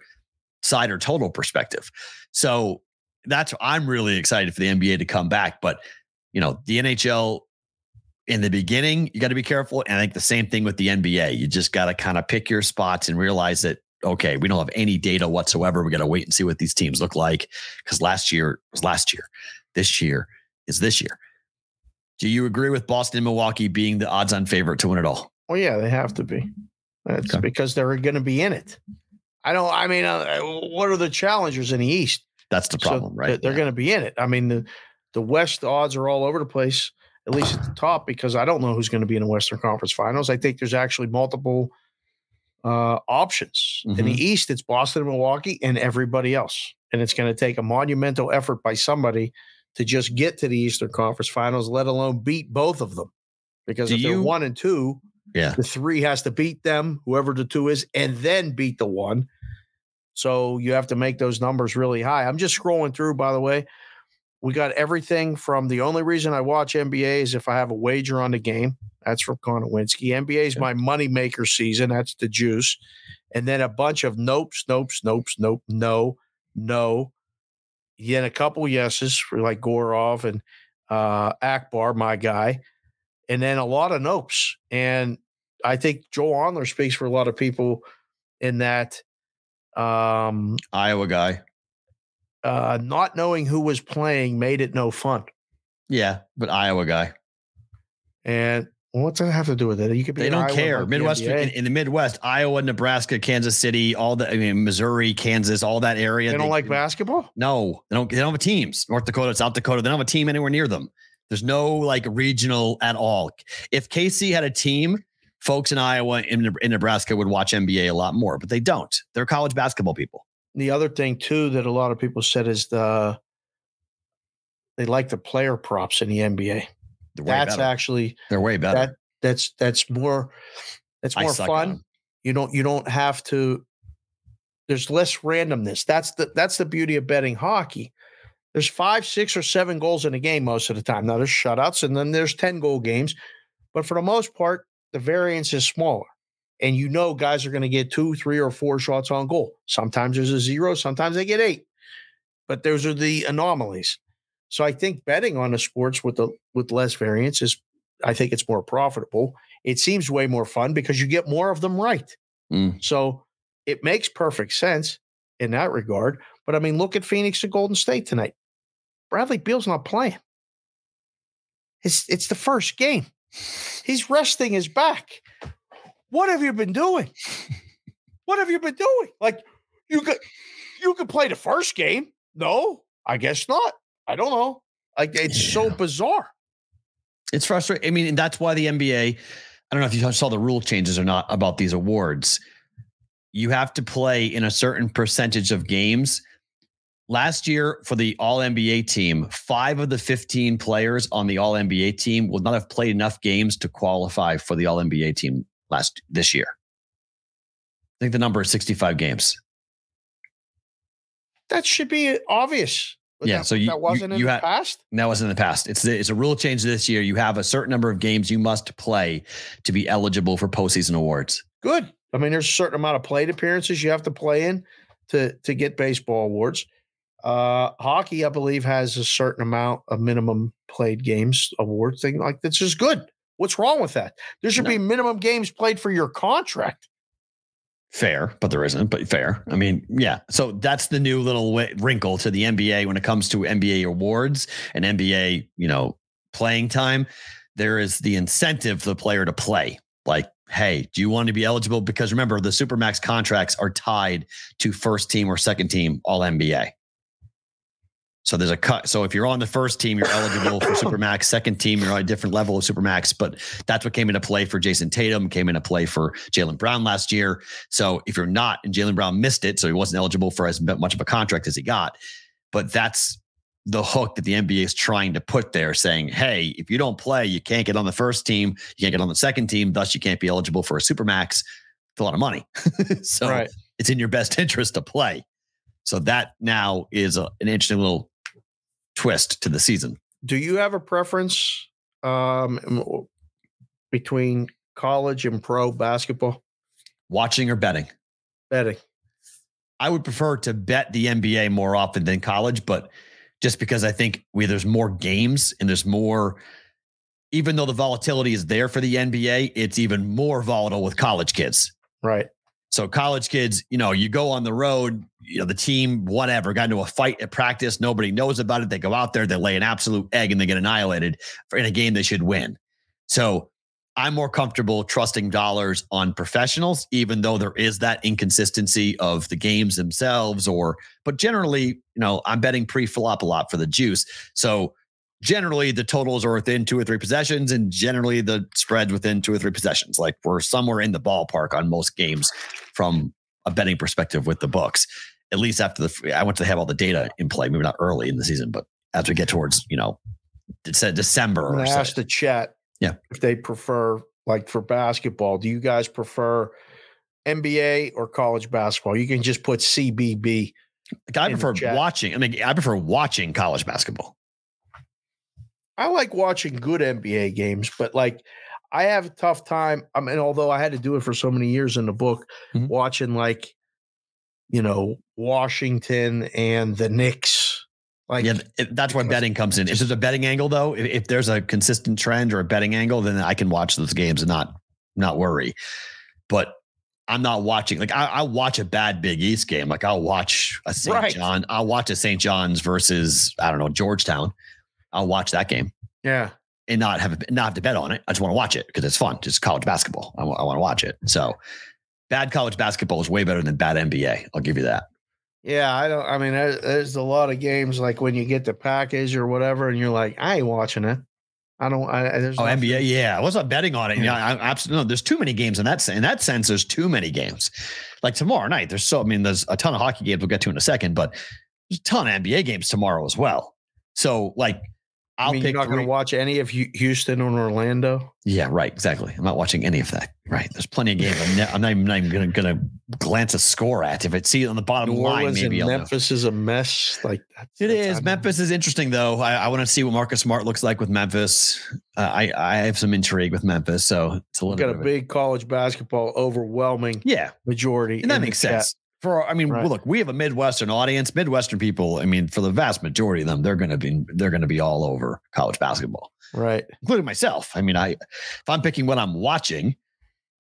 side or total perspective. So that's, I'm really excited for the N B A to come back, but you know, the N H L in the beginning, you got to be careful. And I think the same thing with the N B A, you just got to kind of pick your spots and realize that, okay, we don't have any data whatsoever. We got to wait and see what these teams look like. Cause last year was last year, this year is this year. Do you agree with Boston and Milwaukee being the odds on favorite to win it all? Well, yeah, they have to be. That's okay. Because they're going to be in it. I don't, I mean, uh, what are the challengers in the East? That's the problem, so right? They're yeah. going to be in it. I mean, the, the West odds are all over the place, at least at the top, because I don't know who's going to be in the Western Conference Finals. I think there's actually multiple uh, options. Mm-hmm. In the East, it's Boston and Milwaukee and everybody else. And it's going to take a monumental effort by somebody to just get to the Eastern Conference Finals, let alone beat both of them. Because Do if you, they're one and two, yeah. the three has to beat them, whoever the two is, and then beat the one. So you have to make those numbers really high. I'm just scrolling through, by the way. We got everything from the only reason I watch N B A is if I have a wager on the game. That's from Konowinski. N B A is my moneymaker season. That's the juice. And then a bunch of nopes, nopes, nopes, nope, no, no. Then a couple yeses for like Gorov and uh, Akbar, my guy. And then a lot of nopes. And I think Joel Ondler speaks for a lot of people in that. Um, Iowa guy. Uh, not knowing who was playing made it no fun. Yeah, but Iowa guy. And what's that have to do with it? You could be. They don't Iowa care. Midwest in, in the Midwest, Iowa, Nebraska, Kansas City, all the I mean, Missouri, Kansas, all that area. They don't they, like basketball. No, they don't. They don't have teams. North Dakota, South Dakota. They don't have a team anywhere near them. There's no like regional at all. If K C had a team, folks in Iowa and in Nebraska would watch N B A a lot more, but they don't. They're college basketball people. The other thing, too, that a lot of people said is the they like the player props in the N B A. That's better. actually they're way better. That, that's that's more that's more fun. You don't you don't have to. There's less randomness. That's the that's the beauty of betting hockey. There's five, six, or seven goals in a game most of the time. Now there's shutouts and then there's ten goal games, but for the most part, the variance is smaller. And you know guys are going to get two, three, or four shots on goal. Sometimes there's a zero. Sometimes they get eight. But those are the anomalies. So I think betting on the sports with the with less variance is, I think it's more profitable. It seems way more fun because you get more of them right. Mm. So it makes perfect sense in that regard. But, I mean, look at Phoenix and Golden State tonight. Bradley Beal's not playing. It's it's the first game. He's resting his back. What have you been doing? What have you been doing? Like, you could you could play the first game. No, I guess not. I don't know. Like, it's yeah. so bizarre. It's frustrating. I mean, and that's why the N B A, I don't know if you saw the rule changes or not about these awards. You have to play in a certain percentage of games. Last year for the All-N B A team, five of the fifteen players on the All-N B A team will not have played enough games to qualify for the All-N B A team. Last this year, I think the number is sixty-five games. That should be obvious. Was yeah, that, so you, that wasn't you, in you the ha- past. That wasn't in the past. It's it's a rule change this year. You have a certain number of games you must play to be eligible for postseason awards. Good. I mean, there's a certain amount of plate appearances you have to play in to to get baseball awards. Uh, hockey, I believe, has a certain amount of minimum played games award thing. Like this is good. What's wrong with that? There should no. be minimum games played for your contract. Fair, but there isn't, but fair. I mean, yeah. So that's the new little wrinkle to the N B A when it comes to N B A awards and N B A, you know, playing time. There is the incentive for the player to play. Like, hey, do you want to be eligible? Because remember, the Supermax contracts are tied to first team or second team All-N B A. So there's a cut. So if you're on the first team, you're eligible for Supermax. Second team, you're on a different level of Supermax. But that's what came into play for Jason Tatum, came into play for Jaylen Brown last year. So if you're not, and Jaylen Brown missed it, so he wasn't eligible for as much of a contract as he got. But that's the hook that the N B A is trying to put there, saying, hey, if you don't play, you can't get on the first team, you can't get on the second team, thus you can't be eligible for a Supermax. It's a lot of money. So right. It's in your best interest to play. So that now is a, an interesting little twist to the season. Do you have a preference um, between college and pro basketball? Watching or betting? Betting. I would prefer to bet the N B A more often than college, but just because I think we, there's more games and there's more, even though the volatility is there for the N B A, it's even more volatile with college kids. Right. So college kids, you know, you go on the road, you know, the team, whatever, got into a fight at practice. Nobody knows about it. They go out there, they lay an absolute egg and they get annihilated in a game they should win. So I'm more comfortable trusting dollars on professionals, even though there is that inconsistency of the games themselves or, but generally, you know, I'm betting pre-flop a lot for the juice. So generally the totals are within two or three possessions and generally the spreads within two or three possessions. Like we're somewhere in the ballpark on most games from a betting perspective with the books, at least after the, I want to have all the data in play, maybe not early in the season, but as we get towards, you know, December or so. Ask the chat. Yeah. If they prefer, like for basketball, do you guys prefer N B A or college basketball? You can just put C B B. Like I prefer watching. I mean, I prefer watching college basketball. I like watching good N B A games, but like I have a tough time. I mean, although I had to do it for so many years in the book, mm-hmm. watching like, you know, Washington and the Knicks. Like, yeah, that's where betting comes in. If there's a betting angle, though, if, if there's a consistent trend or a betting angle, then I can watch those games and not not worry. But I'm not watching. Like I, I watch a bad Big East game. Like I'll watch a Saint Right. John. I'll watch a Saint John's versus I don't know Georgetown. I'll watch that game. Yeah, and not have not have to bet on it. I just want to watch it because it's fun. Just college basketball. I, w- I want to watch it. So bad college basketball is way better than bad N B A. I'll give you that. Yeah, I don't. I mean, there's a lot of games like when you get the package or whatever, and you're like, I ain't watching it. I don't. I, there's oh, nothing. N B A. Yeah, I wasn't betting on it. Yeah, you know, I, I absolutely. No, there's too many games in that. In that sense, there's too many games. Like tomorrow night, there's so. I mean, there's a ton of hockey games. We'll get to in a second, but there's a ton of N B A games tomorrow as well. So, like, I'll I mean, pick. You're not going to watch any of Houston or Orlando. Yeah, right. Exactly. I'm not watching any of that. Right. There's plenty of games. I'm, ne- I'm not even, even going to going to glance a score at. If I see it on the bottom New line, Orleans maybe I'll Memphis know. Is a mess. Like that's, it that's is. Happening. Memphis is interesting though. I, I want to see what Marcus Smart looks like with Memphis. Uh, I I have some intrigue with Memphis. So it's a little. We've got a big it. college basketball overwhelming. Yeah. Majority. And that makes sense. Chat. For I mean, right. Look, we have a Midwestern audience. Midwestern people, I mean, for the vast majority of them, they're going to be they're going to be all over college basketball, right? Including myself. I mean, I if I'm picking what I'm watching,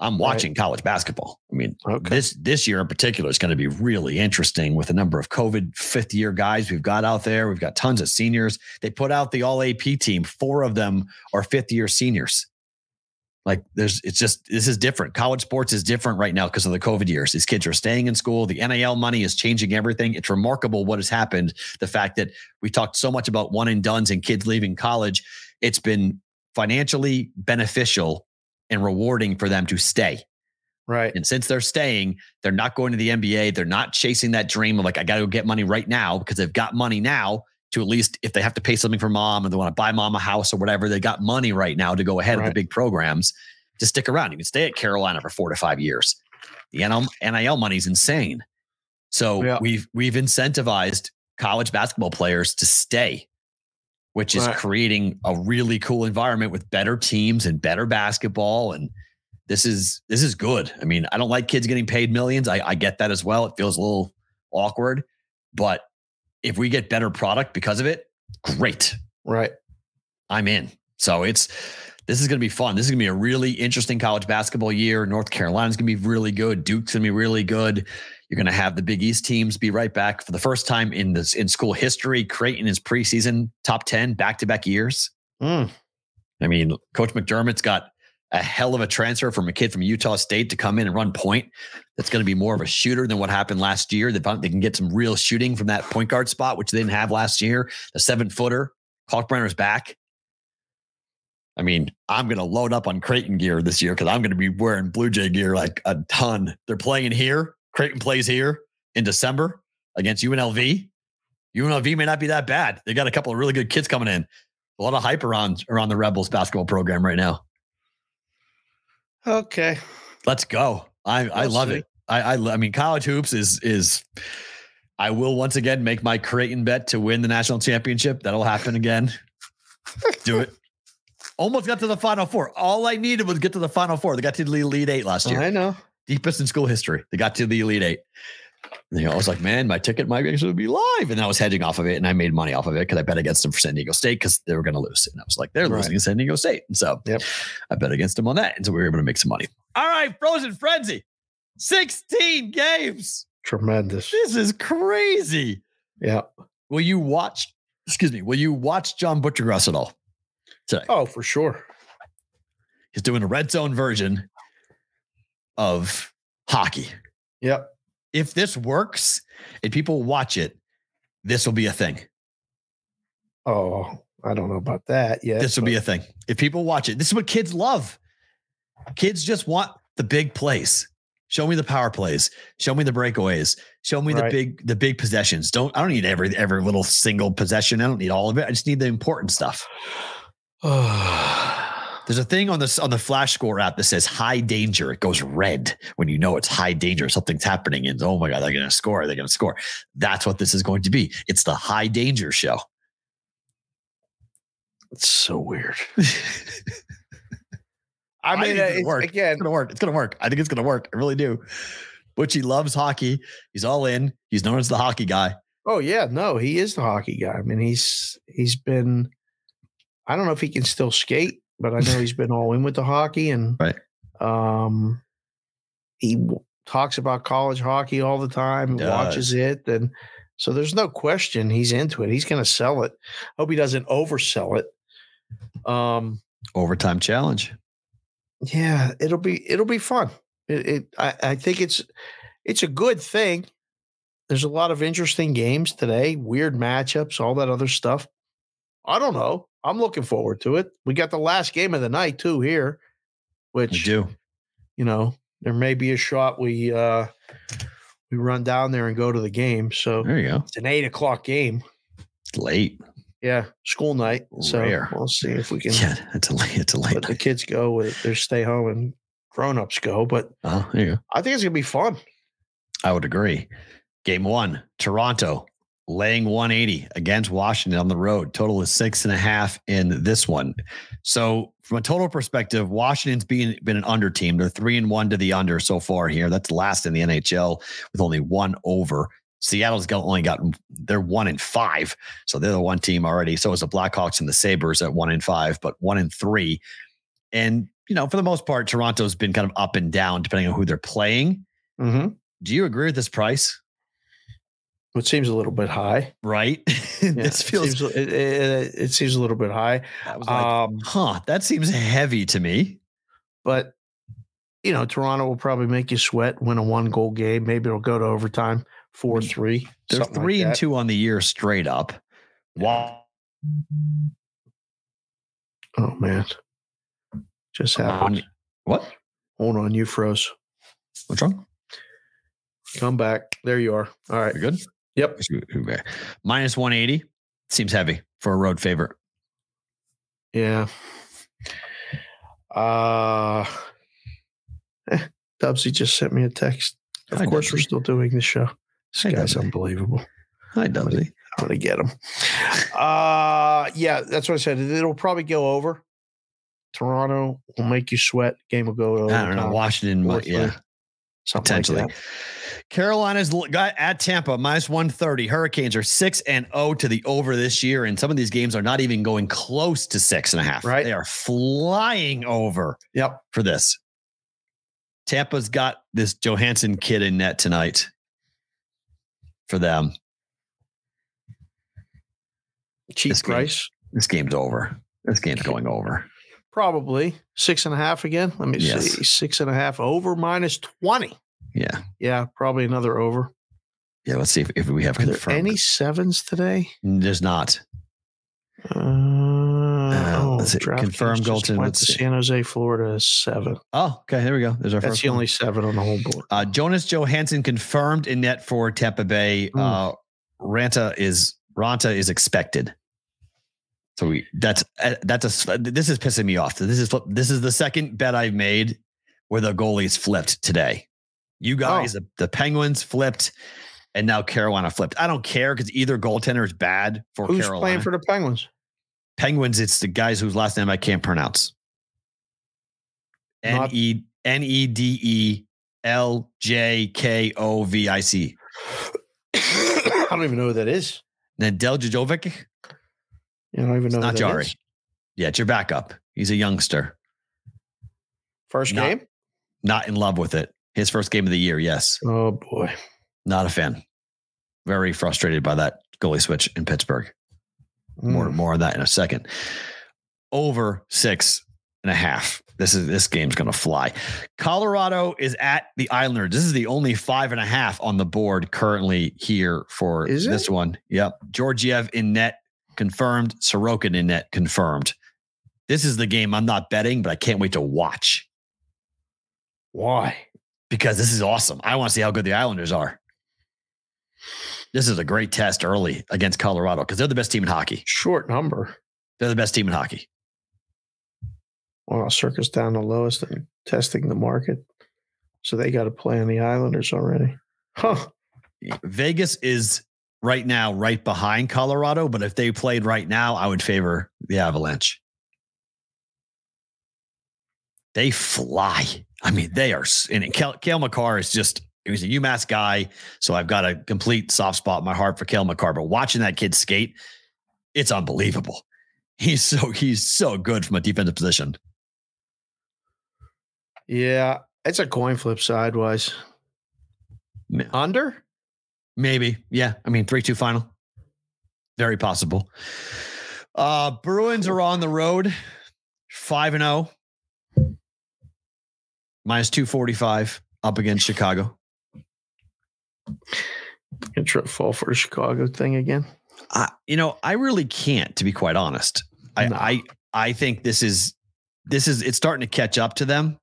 I'm watching right. college basketball. I mean, okay. this this year in particular is going to be really interesting with the number of COVID fifth year guys we've got out there. We've got tons of seniors. They put out the All A P team. Four of them are fifth year seniors. Like there's, it's just, this is different. College sports is different right now because of the COVID years. These kids are staying in school. The N I L money is changing everything. It's remarkable what has happened. The fact that we talked so much about one and dones and kids leaving college, it's been financially beneficial and rewarding for them to stay. Right. And since they're staying, they're not going to the N B A. They're not chasing that dream of like, I got to go get money right now because they've got money now. To at least if they have to pay something for mom and they want to buy mom a house or whatever, they got money right now to go ahead right. with the big programs to stick around. You can stay at Carolina for four to five years. The N I L money is insane. So yeah. we've, we've incentivized college basketball players to stay, which is right. creating a really cool environment with better teams and better basketball. And this is, this is good. I mean, I don't like kids getting paid millions. I, I get that as well. It feels a little awkward, but if we get better product because of it, great. Right. I'm in. So it's, this is going to be fun. This is going to be a really interesting college basketball year. North Carolina's going to be really good. Duke's going to be really good. You're going to have the Big East teams be right back for the first time in this in school history. Creighton is preseason top ten back-to-back years. Mm. I mean, Coach McDermott's got a hell of a transfer from a kid from Utah State to come in and run point. That's going to be more of a shooter than what happened last year. They found they can get some real shooting from that point guard spot, which they didn't have last year. The seven footer, Kalkbrenner's back. I mean, I'm going to load up on Creighton gear this year because I'm going to be wearing Blue Jay gear like a ton. They're playing here. Creighton plays here in December against U N L V. U N L V may not be that bad. They got a couple of really good kids coming in. A lot of hype around around the Rebels basketball program right now. Okay, let's go. I I That's love sweet. it. I, I I mean, college hoops is is. I will once again make my Creighton bet to win the national championship. That'll happen again. Do it. Almost got to the Final Four. All I needed was get to the Final Four. They got to the Elite Eight last year. I know. Deepest in school history. They got to the Elite Eight. You know, I was like, man, my ticket might actually be live. And I was hedging off of it, and I made money off of it because I bet against them for San Diego State because they were going to lose. And I was like, they're right. losing to San Diego State. And so yep. I bet against them on that. And so we were able to make some money. All right, Frozen Frenzy. sixteen games. Tremendous. This is crazy. Yeah. Will you watch, excuse me, will you watch John Butchergrass at all today? Oh, for sure. He's doing a red zone version of hockey. Yep. If this works and people watch it, this will be a thing. Oh, I don't know about that yet. This will be a thing. If people watch it, this is what kids love. Kids just want the big plays. Show me the power plays. Show me the breakaways. Show me right. the big the big possessions. Don't I don't need every every little single possession. I don't need all of it. I just need the important stuff. There's a thing on this on the Flash Score app that says high danger. It goes red when you know it's high danger. Something's happening, and oh my god, they're going to score. They're going to score. That's what this is going to be. It's the high danger show. It's so weird. I mean, I think it's, it's work. again, it's gonna work. It's gonna work. I think it's gonna work. I really do. Butchie loves hockey. He's all in. He's known as the hockey guy. Oh yeah, no, he is the hockey guy. I mean, he's he's been. I don't know if he can still skate, but I know he's been all in with the hockey, and right. um, he w- talks about college hockey all the time. He watches it, and so there's no question he's into it. He's going to sell it. Hope he doesn't oversell it. Um, overtime challenge. Yeah, it'll be it'll be fun. It, it I, I think it's it's a good thing. There's a lot of interesting games today, weird matchups, all that other stuff. I don't know. I'm looking forward to it. We got the last game of the night too here, which do. you know, there may be a shot we uh, we run down there and go to the game. So there you go. It's an eight o'clock game. It's late. Yeah, school night. So Rare. we'll see if we can. Yeah, it's a late. It's a late. Let the kids go with their stay home and grown-ups go. But uh, there you go. I think it's gonna be fun. I would agree. Game one, Toronto laying one eighty against Washington on the road. Total is six and a half in this one. So from a total perspective, Washington's been, been an under team. They're three and one to the under so far here. That's last in the N H L with only one over. Seattle's only gotten, they're one in five. So they're the one team already. So is the Blackhawks and the Sabres at one in five, but one in three. And, you know, for the most part, Toronto's been kind of up and down depending on who they're playing. Mm-hmm. Do you agree with this price? It seems a little bit high, right? Yeah, this feels, it seems, it, it, it seems a little bit high. I was like, um, huh, that seems heavy to me, but you know, Toronto will probably make you sweat, win a one goal game. Maybe it'll go to overtime. Four, three. They're three like and two on the year straight up. Wow. Oh, man. Just happened. What? Hold on. You froze. What's wrong? Come back. There you are. All right. You're good? Yep. Minus one eighty. Seems heavy for a road favorite. Yeah. Uh, eh, Dubsy just sent me a text. Of Hi, course, Dubsy. We're still doing the show. This Hi, guy's Dubsy. Unbelievable. Hi, Dubsy. I'm going to get him. Uh, yeah, that's what I said. It'll probably go over. Toronto will make you sweat. Game will go over. I don't know. Washington, might, yeah. Something potentially. Like that. Carolina's at Tampa, minus one thirty. Hurricanes are six and oh to the over this year, and some of these games are not even going close to six and a half. Right. They are flying over Yep. for this. Tampa's got this Johansson kid in net tonight. For them, cheap this price. Game, this game's over. This game's going over. Probably six and a half again. Let me yes. see. Six and a half over minus twenty. Yeah. Yeah. Probably another over. Yeah. Let's see if, if we have Are confirmed there any sevens today. There's not. Uh, uh, oh, let's see. Confirmed Golton went to San Jose, Florida, seven. Oh, okay. There we go. There's our That's first the one. Only seven on the whole board. Uh, Jonas Johansson confirmed in net for Tampa Bay. Mm. Uh, Ranta is Ronta is expected. So we that's that's a this is pissing me off. This is this is the second bet I've made where the goalies flipped today. You guys, oh. the, the Penguins flipped, and now Carolina flipped. I don't care because either goaltender is bad for Who's Carolina. Who's playing for the Penguins? Penguins, it's the guys whose last name I can't pronounce. N E N E D E L J K O V I C. I don't even know who that is. Nadel Dijovic? I don't even it's know not who that Jari. Is. Yeah, it's your backup. He's a youngster. First not, game? Not in love with it. His first game of the year, yes. Oh, boy. Not a fan. Very frustrated by that goalie switch in Pittsburgh. Mm. More, more on that in a second. Over six and a half. This is this game's going to fly. Colorado is at the Islanders. This is the only five and a half on the board currently here for is this it? one. Yep. Georgiev in net confirmed. Sorokin in net confirmed. This is the game I'm not betting, but I can't wait to watch. Why? Because this is awesome. I want to see how good the Islanders are. This is a great test early against Colorado because they're the best team in hockey. Short number. They're the best team in hockey. Well, Circa's down the lowest and testing the market. So they got to play on the Islanders already. Huh. Vegas is right now right behind Colorado, but if they played right now, I would favor the Avalanche. They fly. I mean, they are. And Kale McCarr is just, he's a UMass guy. So I've got a complete soft spot in my heart for Kale McCarr. But watching that kid skate, it's unbelievable. He's so, he's so good from a defensive position. Yeah. It's a coin flip sideways. Under? Maybe. Yeah. I mean, three two final. Very possible. Uh, Bruins are on the road. five and oh. minus two forty-five up against Chicago. You're trying to fall for the Chicago thing again? Uh, you know, I really can't, to be quite honest. I, no. I I think this is, this is, it's starting to catch up to them,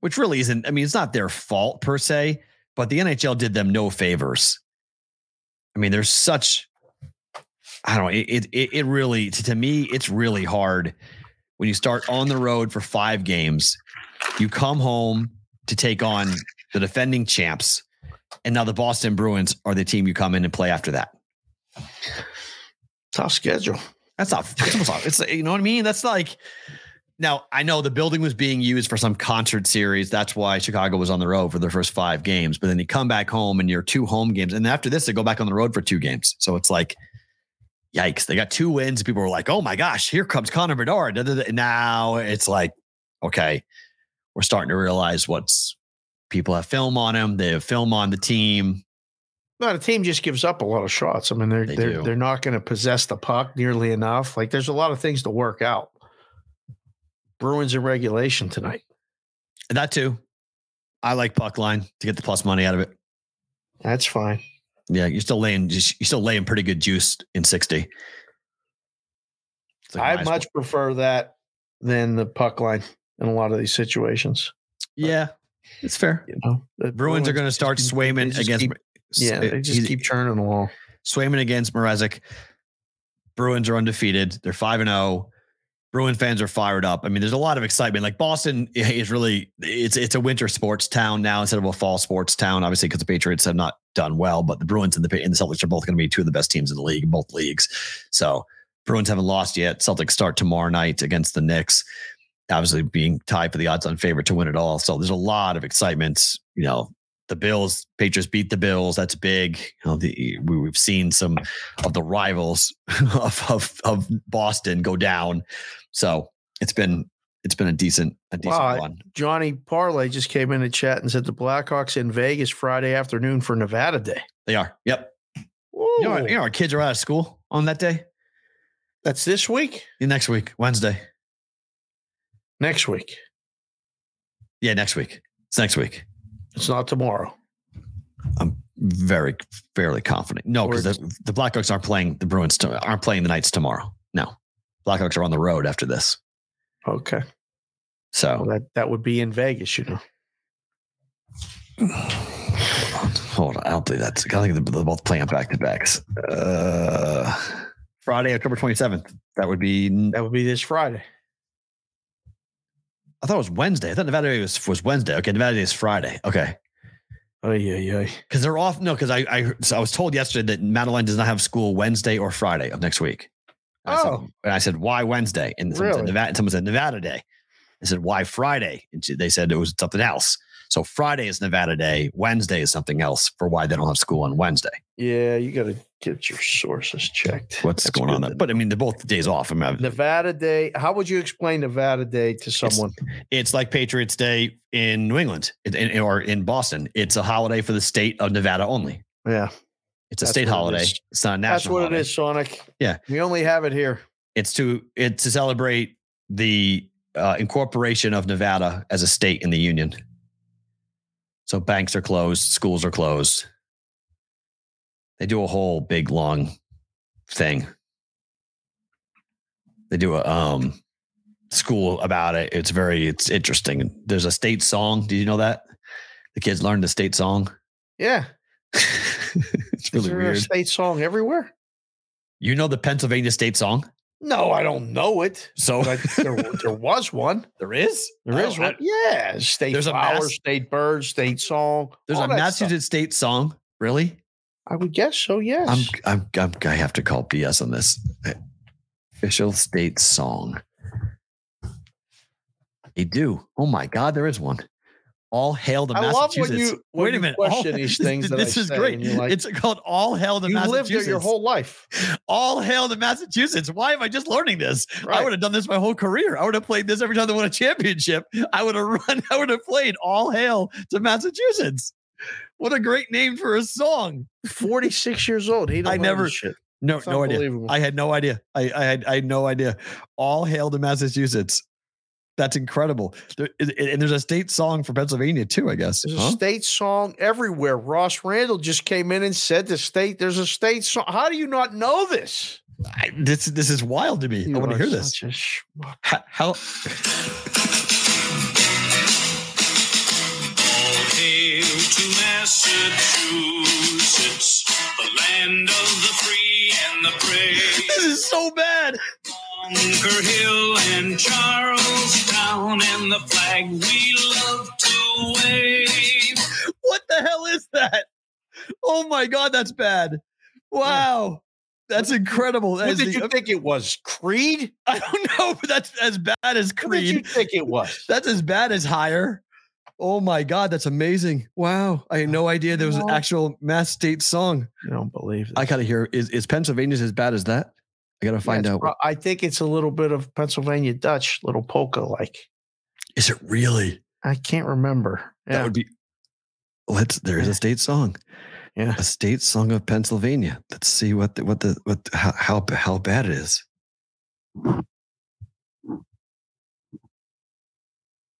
which really isn't, I mean, it's not their fault per se, but the N H L did them no favors. I mean, there's such, I don't know, it, it, it really, to me, it's really hard when you start on the road for five games. You come home to take on the defending champs, and now the Boston Bruins are the team you come in and play after that. Tough schedule. That's not. That's not it's you know what I mean. That's like. Now I know the building was being used for some concert series. That's why Chicago was on the road for their first five games. But then you come back home and you're two home games, and after this they go back on the road for two games. So it's like, yikes! They got two wins. People were like, "Oh my gosh, here comes Connor Bedard." Now it's like, okay. We're starting to realize what's people have film on him. They have film on the team. No, the team just gives up a lot of shots. I mean, they're they they're, they're not going to possess the puck nearly enough. Like, there's a lot of things to work out. Bruins in regulation tonight. And that too. I like puck line to get the plus money out of it. That's fine. Yeah, you're still laying. You're still laying pretty good juice in sixty. Like I much one. prefer that than the puck line. In a lot of these situations. Yeah, but, it's fair. You know, the Bruins, Bruins are going to start Swayman against. Keep, yeah, they just keep churning the wall. Swayman against Mrazek. Bruins are undefeated. They're five and zero. Bruin fans are fired up. I mean, there's a lot of excitement. Like Boston is really it's it's a winter sports town now instead of a fall sports town. Obviously, because the Patriots have not done well, but the Bruins and the and the Celtics are both going to be two of the best teams in the league, in both leagues. So Bruins haven't lost yet. Celtics start tomorrow night against the Knicks. Obviously being tied for the odds on favorite to win it all. So there's a lot of excitement. You know, the Bills, Patriots beat the Bills. That's big. You know, the, we, we've seen some of the rivals of, of, of Boston go down. So it's been, it's been a decent, a decent wow, one. Johnny Parlay just came in the chat and said the Blackhawks in Vegas Friday afternoon for Nevada Day. They are. Yep. You know, you know, our kids are out of school on that day. That's this week. Yeah, next week, Wednesday. Next week. Yeah, next week. It's next week. It's not tomorrow. I'm very, fairly confident. No, because the, the Blackhawks aren't playing the Bruins, to, aren't playing the Knights tomorrow. No. Blackhawks are on the road after this. Okay. So well, that, that would be in Vegas, you know. Hold on. I don't think that's. I think they're both playing back to backs. Uh, Friday, October twenty-seventh. That would be. That would be this Friday. I thought it was Wednesday. I thought Nevada Day was, was Wednesday. Okay, Nevada Day is Friday. Okay. Oh yeah, yeah. Because they're off. No, because I I, so I was told yesterday that Madeline does not have school Wednesday or Friday of next week. And oh. I said, and I said, why Wednesday? And someone, really? said, Nevada, someone said Nevada Day. I said, why Friday? And they said it was something else. So Friday is Nevada Day. Wednesday is something else for why they don't have school on Wednesday. Yeah, you got to get your sources checked. What's That's going on there? But I mean, they're both days off. I mean, Nevada Day. How would you explain Nevada Day to someone? It's, it's like Patriots Day in New England in, or in Boston. It's a holiday for the state of Nevada only. Yeah. It's a That's state holiday. It it's not a national That's what holiday. It is, Sonic. Yeah. We only have it here. It's to it's to celebrate the uh, incorporation of Nevada as a state in the union. So banks are closed, schools are closed. They do a whole big long thing. They do a um, school about it. It's very, it's interesting. There's a state song. Did you know that? The kids learn the state song. Yeah. It's really Is there weird. A state song everywhere? You know the Pennsylvania state song? No, I don't know it. So I, there, there was one. There is? There oh, is one. I, yeah. State there's flower, a mass, state bird, state song. There's a Massachusetts state song. Really? I would guess so, yes. I'm, I'm, I'm, I have to call B S on this. Official state song. They do. Oh, my God. There is one. All hail the I Massachusetts. Love when you, when Wait a minute. You question all, these things that this I is say great. Like, it's called All Hail the you Massachusetts. You lived there your whole life. All hail the Massachusetts. Why am I just learning this? Right. I would have done this my whole career. I would have played this every time they won a championship. I would have run. I would have played All Hail to Massachusetts. What a great name for a song. forty-six years old. He don't I never. Shit. No, it's no idea. I had no idea. I, I had I had no idea. All hail to Massachusetts. That's incredible. There, and there's a state song for Pennsylvania too, I guess. There's huh? a state song everywhere. Ross Randall just came in and said the state, there's a state song. How do you not know this? I, this, this is wild to me. You I want to hear this. Sh- how? how- All hail to Massachusetts, the land of the free and the brave. This is so bad. Bunker Hill and Charlestown and the flag we love to wave. What the hell is that? Oh my God, that's bad. Wow. That's incredible. That what did the, you think it was? Creed? I don't know, but that's as bad as Creed. What did you think it was? That's as bad as Higher. Oh my God, that's amazing. Wow. I had no idea there was an actual Mass State song. I don't believe it. I gotta hear. Is is Pennsylvania as bad as that? I got to find yeah, out. Pro- I think it's a little bit of Pennsylvania Dutch, little polka-like. Is it really? I can't remember. Yeah. That would be... Let's. There is a state song. Yeah. A state song of Pennsylvania. Let's see what the, what the, what the, how, how, how bad it is.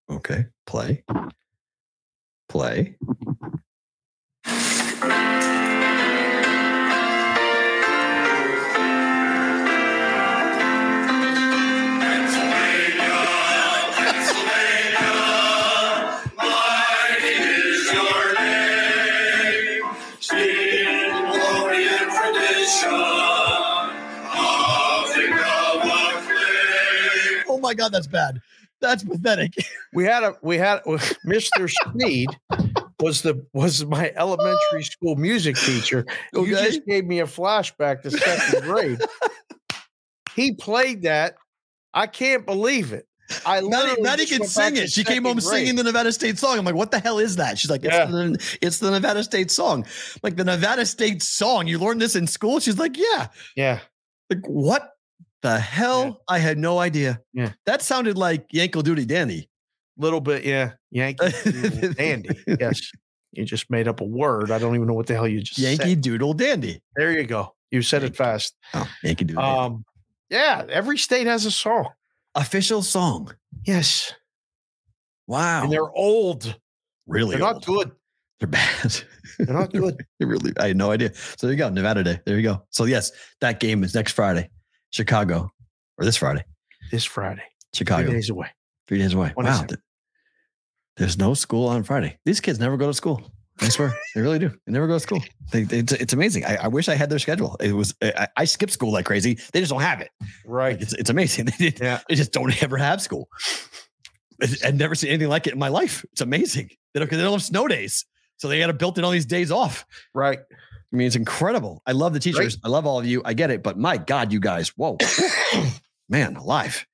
Okay. Play. Play. Oh my God, that's bad. That's pathetic. We had a we had Mister Sneed was the was my elementary school music teacher. Okay. You just gave me a flashback to second grade. He played that. I can't believe it. I Maddie, Maddie can sing it. She came home grade. Singing the Nevada State song. I'm like, what the hell is that? She's like, it's, yeah. the, it's the Nevada State song. I'm like the Nevada State song. You learned this in school? She's like, yeah. Yeah. Like, what the hell? Yeah. I had no idea. Yeah. That sounded like Yankee Doodle Dandy. Little bit, yeah. Yankee Doodle Dandy. Yes. You just made up a word. I don't even know what the hell you just Yankee said. Yankee Doodle Dandy. There you go. You said Yankee. It fast. Oh, Yankee Doodle Dandy. Um, yeah. Every state has a song. Official song. Yes. Wow. And they're old. Really? They're old. Not good. They're bad. They're not good. They really, I had no idea. So there you go. Nevada Day. There you go. So yes, that game is next Friday. Chicago. Or this Friday. This Friday. Chicago. Three days away. Three days away. Wow. There's no school on Friday. These kids never go to school. I swear, they really do. They never go to school. They, they, it's, it's amazing. I, I wish I had their schedule. It was I, I skipped school like crazy. They just don't have it. Right. Like it's it's amazing. They, yeah. they just don't ever have school. I've never seen anything like it in my life. It's amazing. They don't, they don't have snow days. So they got to built in all these days off. Right. I mean, it's incredible. I love the teachers. Right. I love all of you. I get it. But my God, you guys, whoa, man, alive.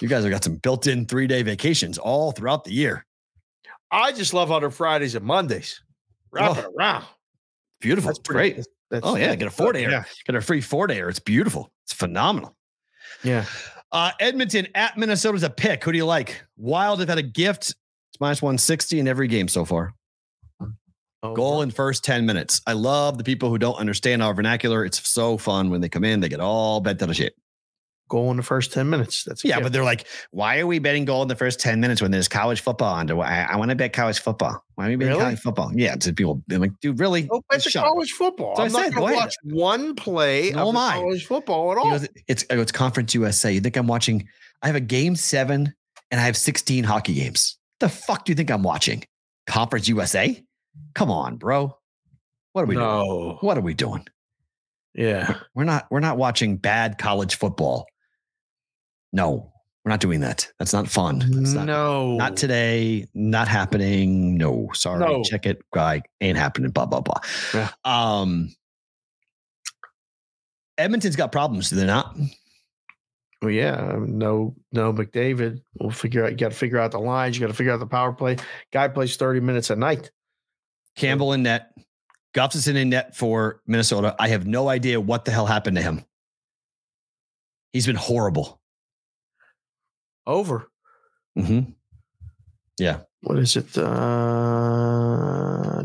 You guys have got some built-in three-day vacations all throughout the year. I just love other Fridays and Mondays. Wrapping oh, around. Beautiful. That's pretty, great. That's, that's, oh, yeah. Get a four-dayer. Yeah. Get a free four-dayer. It's beautiful. It's phenomenal. Yeah. Uh, Edmonton at Minnesota's a pick. Who do you like? Wild have had a gift. It's minus one sixty in every game so far. Oh, Goal wow. in first ten minutes. I love the people who don't understand our vernacular. It's so fun when they come in. They get all bent out of shape. Goal in the first ten minutes. That's yeah, gift. But they're like, why are we betting goal in the first ten minutes when there's college football under? I, I want to bet college football. Why are we betting really? college football? Yeah, to people. I'm like, dude, really? Go bet the college up. football. So I'm I said, not going to watch one play no of college football at all. You know, it's it's Conference U S A. You think I'm watching? I have a game seven and I have sixteen hockey games. The fuck do you think I'm watching? Conference U S A? Come on, bro. What are we no. doing? What are we doing? Yeah, we're not. We're not watching bad college football. No, we're not doing that. That's not fun. That's not, no, not today. Not happening. No, sorry. No. Check it, guy. Ain't happening. Blah blah blah. Yeah. Um, Edmonton's got problems. Do they not? Well, yeah. No, no. McDavid. We'll figure out. You got to figure out the lines. You got to figure out the power play. Guy plays thirty minutes a night. Campbell in net. Gustafson in net for Minnesota. I have no idea what the hell happened to him. He's been horrible. Over. Mm-hmm. Yeah. What is it? Uh,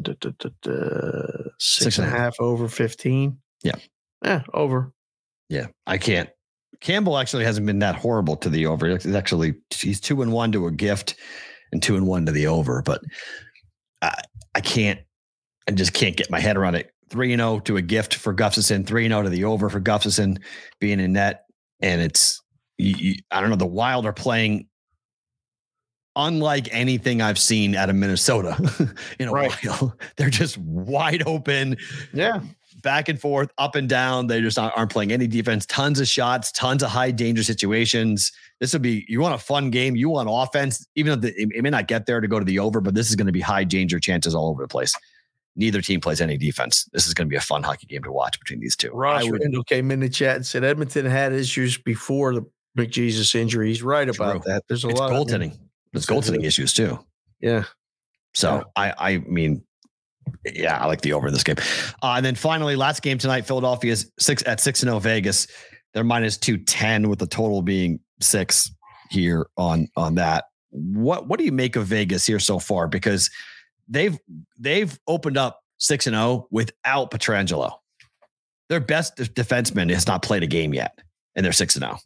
da, da, da, da, six, six and a half, half over fifteen. Yeah. Yeah. Over. Yeah. I can't. Campbell actually hasn't been that horrible to the over. It's actually, he's two and one to a gift and two and one to the over, but I, I can't. I just can't get my head around it. three and oh to a gift for Gustafson, three and oh to the over for Gustafson being in net. And it's, you, you, I don't know, the Wild are playing unlike anything I've seen out of Minnesota in a right. while. They're just wide open. Yeah. Back and forth, up and down. They just aren't playing any defense. Tons of shots, tons of high danger situations. This will be, you want a fun game. You want offense, even though the, it may not get there to go to the over, but this is going to be high danger chances all over the place. Neither team plays any defense. This is going to be a fun hockey game to watch between these two. Ross Randall came in the chat and said Edmonton had issues before the McJesus injury. He's right about that. There's a lot of goaltending. There's goaltending issues too. Yeah. So I, I mean, yeah, I like the over in this game. Uh, and then finally, last game tonight, Philadelphia is six at six and zero Vegas. They're minus two ten with the total being six here on on that. What what do you make of Vegas here so far? Because They've they've opened up six and zero without Pietrangelo. Their best defenseman has not played a game yet, and they're six and zero.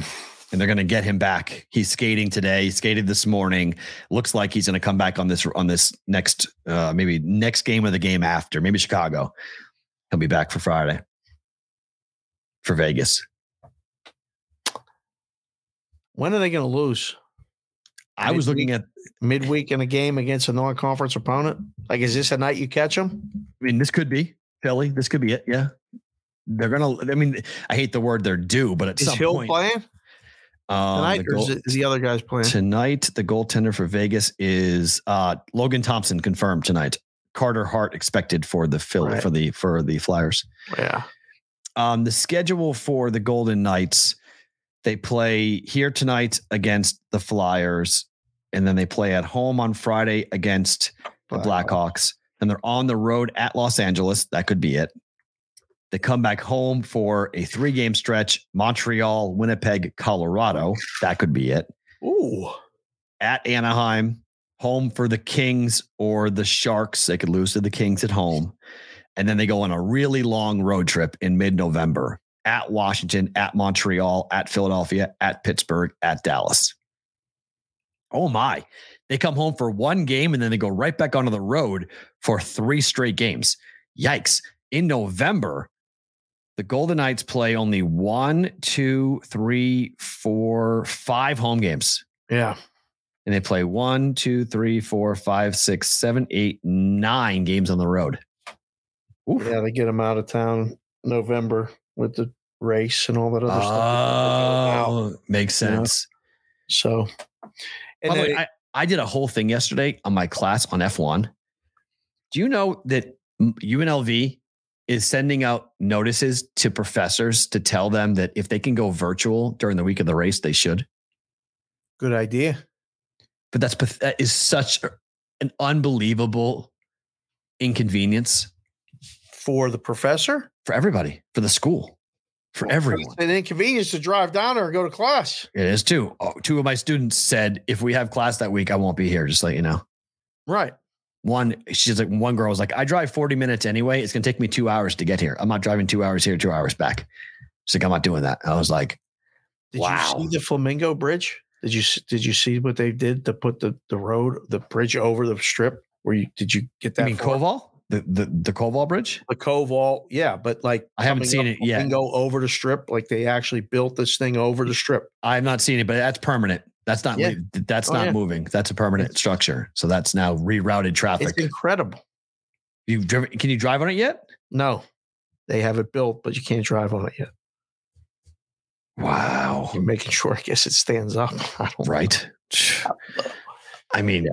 Mm. And they're going to get him back. He's skating today. He skated this morning. Looks like he's going to come back on this on this next uh, maybe next game or the game after. Maybe Chicago. He'll be back for Friday for Vegas. When are they going to lose? I was looking at midweek in a game against a non-conference opponent. Like, is this a night you catch them? I mean, this could be Philly. This could be it. Yeah. They're going to, I mean, I hate the word they're due, but at is some Hill point. Is Hill playing? Um, tonight, goal, or is, it, is the other guys playing? Tonight, the goaltender for Vegas is uh, Logan Thompson confirmed tonight. Carter Hart expected for the Philly, right. for the, for the Flyers. Yeah. Um, the schedule for the Golden Knights. They play here tonight against the Flyers, and then they play at home on Friday against the Blackhawks, and they're on the road at Los Angeles. That could be it. They come back home for a three-game stretch, Montreal, Winnipeg, Colorado. That could be it. Ooh. At Anaheim, home for the Kings or the Sharks. They could lose to the Kings at home. And then they go on a really long road trip in mid-November. At Washington, at Montreal, at Philadelphia, at Pittsburgh, at Dallas. Oh my. They come home for one game and then they go right back onto the road for three straight games. Yikes. In November, the Golden Knights play only one, two, three, four, five home games. Yeah. and they play one, two, three, four, five, six, seven, eight, nine games on the road. Oof. Yeah, they get them out of town November with the race and all that other oh, stuff. Oh, wow. Makes sense. You know? So, and by the way, it, I, I did a whole thing yesterday on my class on F one. Do you know that U N L V is sending out notices to professors to tell them that if they can go virtual during the week of the race, they should? Good idea. But that's, that is such an unbelievable inconvenience. For the professor? For everybody, for the school, for well, everyone. It's an inconvenience to drive down or go to class. It is too. Oh, two of my students said, if we have class that week, I won't be here. Just let you know. Right. One, she's like, one girl was like, I drive forty minutes anyway. It's going to take me two hours to get here. I'm not driving two hours here, two hours back. She's like, I'm not doing that. I was like, did wow. Did you see the Flamingo Bridge? Did you, did you see what they did to put the, the road, the bridge over the strip where you, did you get that? You mean Koval? The, the, the Koval Bridge? The Koval. Yeah. But like, I haven't seen it yet. Go over the strip. Like they actually built this thing over the strip. I've not seen it, but that's permanent. That's not, yeah. that's oh, not yeah. moving. That's a permanent it's, structure. So that's now rerouted traffic. It's incredible. You've driven, can you drive on it yet? No, they have it built, but you can't drive on it yet. Wow. You're making sure, I guess it stands up. I don't right. Know. I mean, yeah.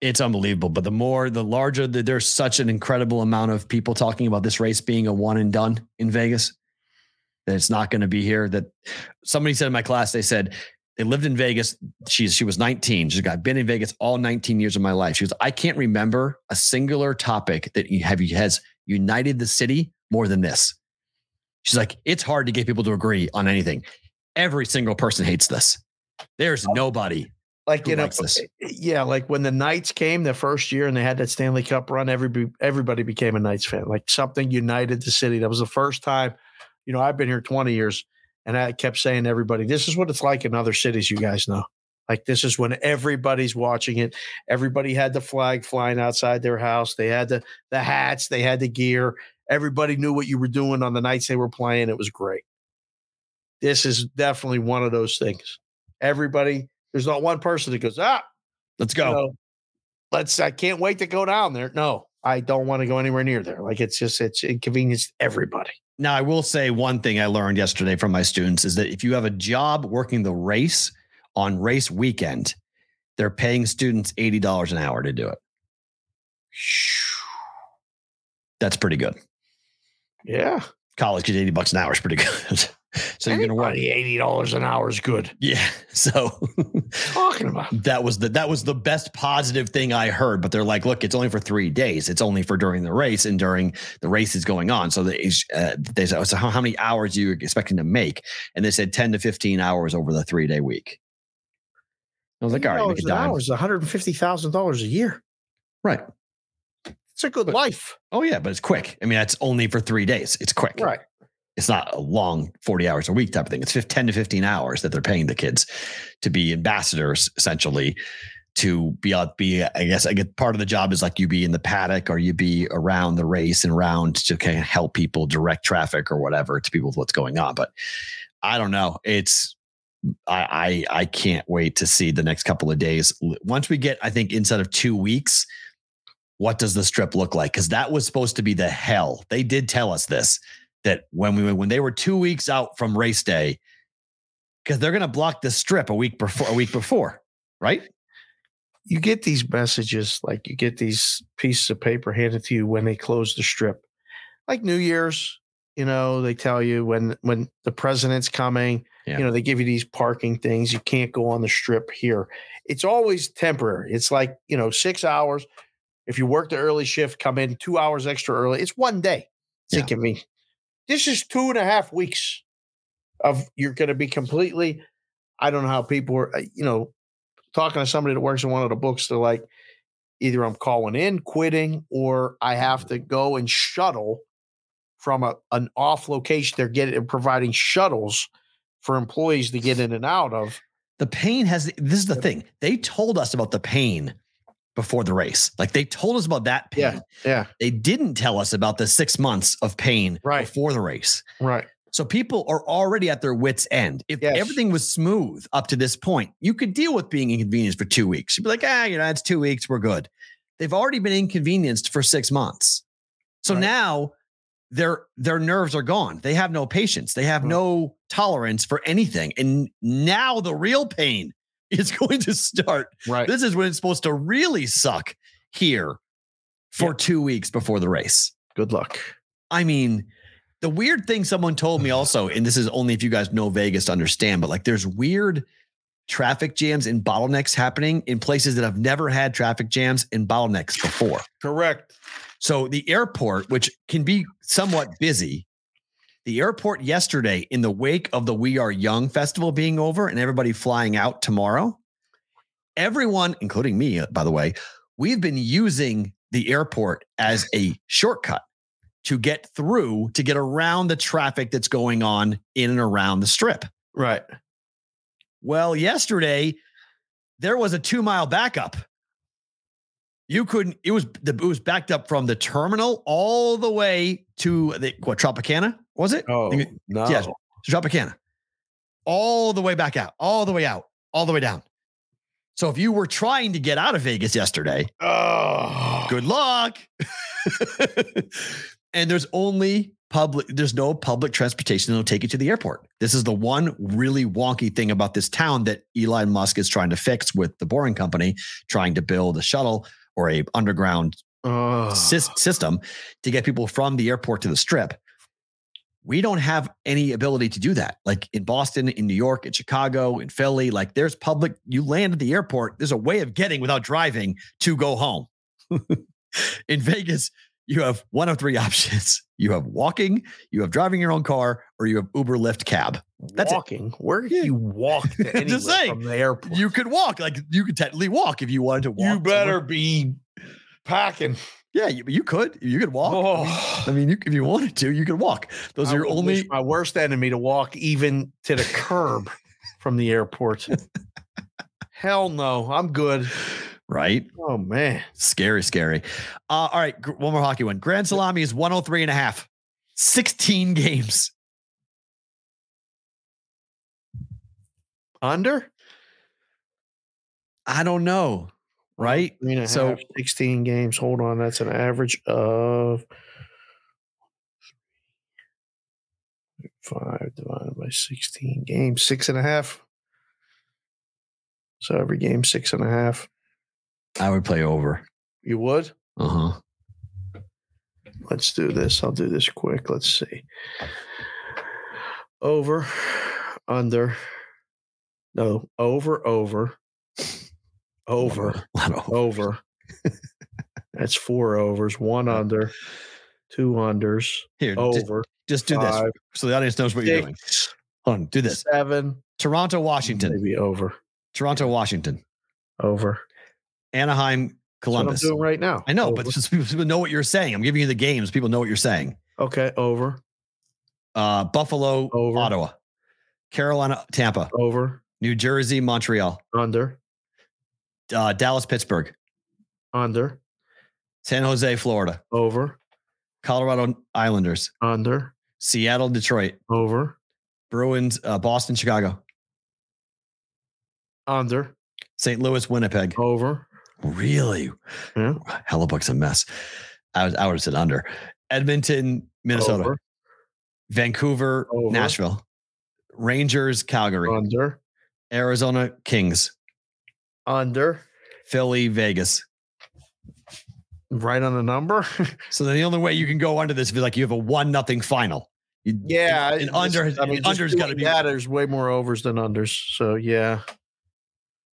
It's unbelievable, but the more, the larger the, there's such an incredible amount of people talking about this race being a one and done in Vegas that it's not going to be here. That somebody said in my class, they said, they lived in Vegas. She's, she was nineteen. She's got, I've been in Vegas all nineteen years of my life. She was, I can't remember a singular topic that you have, has united the city more than this. She's like, it's hard to get people to agree on anything. Every single person hates this. There's nobody. Like, you know, yeah. Like when the Knights came the first year and they had that Stanley Cup run, every, everybody became a Knights fan, like something united the city. That was the first time, you know, I've been here twenty years. And I kept saying to everybody, this is what it's like in other cities, you guys know. Like, this is when everybody's watching it. Everybody had the flag flying outside their house. They had the, the hats. They had the gear. Everybody knew what you were doing on the nights they were playing. It was great. This is definitely one of those things. Everybody, there's not one person that goes, ah, let's go. You know, let's, I can't wait to go down there. No, I don't want to go anywhere near there. Like, it's just, it's inconvenienced everybody. Now, I will say one thing I learned yesterday from my students is that if you have a job working the race on race weekend, they're paying students eighty dollars an hour to do it. That's pretty good. Yeah. College gets eighty bucks an hour is pretty good. So anybody, you're going to work eighty dollars an hour is good. Yeah. So talking about that was the, that was the best positive thing I heard, but they're like, look, it's only for three days. It's only for during the race and during the race is going on. So they, uh, they said, so how, how many hours are you expecting to make? And they said ten to fifteen hours over the three day week. I was like, all right, make a dime. one hundred fifty thousand dollars a year. Right. It's a good but, life. Oh yeah. But it's quick. I mean, that's only for three days. It's quick. Right. It's not a long forty hours a week type of thing. It's ten to fifteen hours that they're paying the kids to be ambassadors, essentially, to be out, be, I guess, I get part of the job is like you be in the paddock or you be around the race and around to kind of help people direct traffic or whatever to people with what's going on. But I don't know. It's, I, I, I can't wait to see the next couple of days. Once we get, I think, inside of two weeks, what does the strip look like? Because that was supposed to be the hell. They did tell us this. That when we when they were two weeks out from race day, because they're going to block the strip a week before a week before, right? You get these messages, like you get these pieces of paper handed to you when they close the strip, like New Year's. You know, they tell you when when the president's coming. Yeah. You know, they give you these parking things. You can't go on the strip here. It's always temporary. It's like, you know, six hours. If you work the early shift, come in two hours extra early. It's one day. It's inconvenient. This is two and a half weeks of you're going to be completely, I don't know how people are, you know, talking to somebody that works in one of the books. They're like, either I'm calling in, quitting, or I have to go and shuttle from a, an off location. They're getting providing shuttles for employees to get in and out of. The pain has, this is the thing. They told us about the pain before the race. Like they told us about that pain. Yeah, yeah. They didn't tell us about the six months of pain right. before the race. Right. So people are already at their wits' end. If yes. everything was smooth up to this point, you could deal with being inconvenienced for two weeks. You'd be like, ah, you know, it's two weeks. We're good. They've already been inconvenienced for six months. So right. now their, their nerves are gone. They have no patience. They have mm-hmm. no tolerance for anything. And now the real pain is going to start. Right. This is when it's supposed to really suck here for yeah. two weeks before the race. Good luck. I mean, the weird thing someone told me also, and this is only if you guys know Vegas to understand, but like there's weird traffic jams and bottlenecks happening in places that have never had traffic jams and bottlenecks before. Correct. So the airport, which can be somewhat busy, the airport yesterday in the wake of the We Are Young festival being over and everybody flying out tomorrow, everyone, including me, by the way, we've been using the airport as a shortcut to get through, to get around the traffic that's going on in and around the strip. Right. Well, yesterday there was a two mile backup. You couldn't, it was, it was backed up from the terminal all the way to the, what, Tropicana, was it? Oh, it, no. Yeah, Tropicana. All the way back out, all the way out, all the way down. So if you were trying to get out of Vegas yesterday, oh. good luck. And there's only public, there's no public transportation that'll take you to the airport. This is the one really wonky thing about this town that Elon Musk is trying to fix with the Boring Company, trying to build a shuttle or a underground oh. sy- system to get people from the airport to the strip. We don't have any ability to do that. Like in Boston, in New York, in Chicago, in Philly, like there's public, you land at the airport, there's a way of getting without driving to go home. In Vegas, you have one of three options. You have walking, you have driving your own car, or you have Uber, Lyft, cab. That's walking. It. Where do you walk to anywhere saying, from the airport? You could walk. Like you could technically walk if you wanted to walk. You better somewhere. Be packing. Yeah, you, you could. You could walk. Oh. I mean, you, if you wanted to, you could walk. Those I are your only. My worst enemy to walk even to the curb from the airport. Hell no, I'm good. Right? Oh, man. Scary, scary. Uh, all right. One more hockey one. Grand Salami is one oh three and a half. sixteen games. Under? I don't know. Right? So half, sixteen games. Hold on. That's an average of five divided by sixteen games. Six and a half. So every game, six and a half. I would play over. You would? Uh-huh. Let's do this. I'll do this quick. Let's see. Over, under. No, over, over, over, over. That's four overs, one under, two unders, Here, over. Just, just do five, this so the audience knows what six, you're doing. Hold on, do this. Seven. Toronto, Washington. Maybe over. Toronto, Washington. Over. Anaheim, Columbus. That's what I'm doing right now. I know, over. But just people know what you're saying. I'm giving you the games. People know what you're saying. Okay, over. Uh, Buffalo, over. Ottawa. Carolina, Tampa. Over. New Jersey, Montreal. Under. Uh, Dallas, Pittsburgh. Under. San Jose, Florida. Over. Colorado Islanders. Under. Seattle, Detroit. Over. Bruins, uh, Boston, Chicago. Under. Saint Louis, Winnipeg. Over. Really? Yeah. Hellebuck's a mess. I was I would have said under. Edmonton, Minnesota. Over. Vancouver, over. Nashville. Rangers, Calgary. Under. Arizona, Kings. Under. Philly, Vegas. Right on the number. So the only way you can go under this is like you have a one nothing final. You, yeah. And, and under has I mean, under's gotta be that, there's way more overs than unders. So yeah.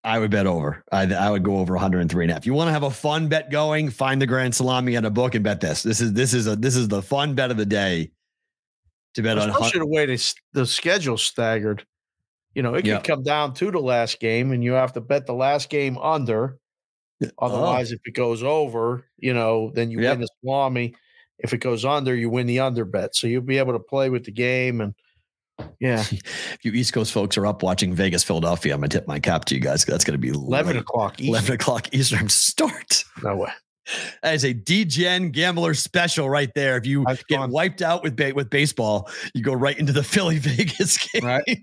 I would bet over. I, I would go over one oh three and a half. If you want to have a fun bet going, find the Grand Salami and a book and bet this. This is this is a this is the fun bet of the day to bet on. Especially the way the, the schedule staggered. You know, it yeah. could come down to the last game, and you have to bet the last game under. Otherwise, oh. if it goes over, you know, then you yep. win the salami. If it goes under, you win the under bet. So you'll be able to play with the game and. Yeah. If you East Coast folks are up watching Vegas, Philadelphia, I'm going to tip my cap to you guys. That's going to be eleven late. o'clock. Eastern. eleven o'clock Eastern start. No way. That is a D-Gen gambler special right there. If you That's get fun. wiped out with ba- with baseball, you go right into the Philly Vegas game. Right.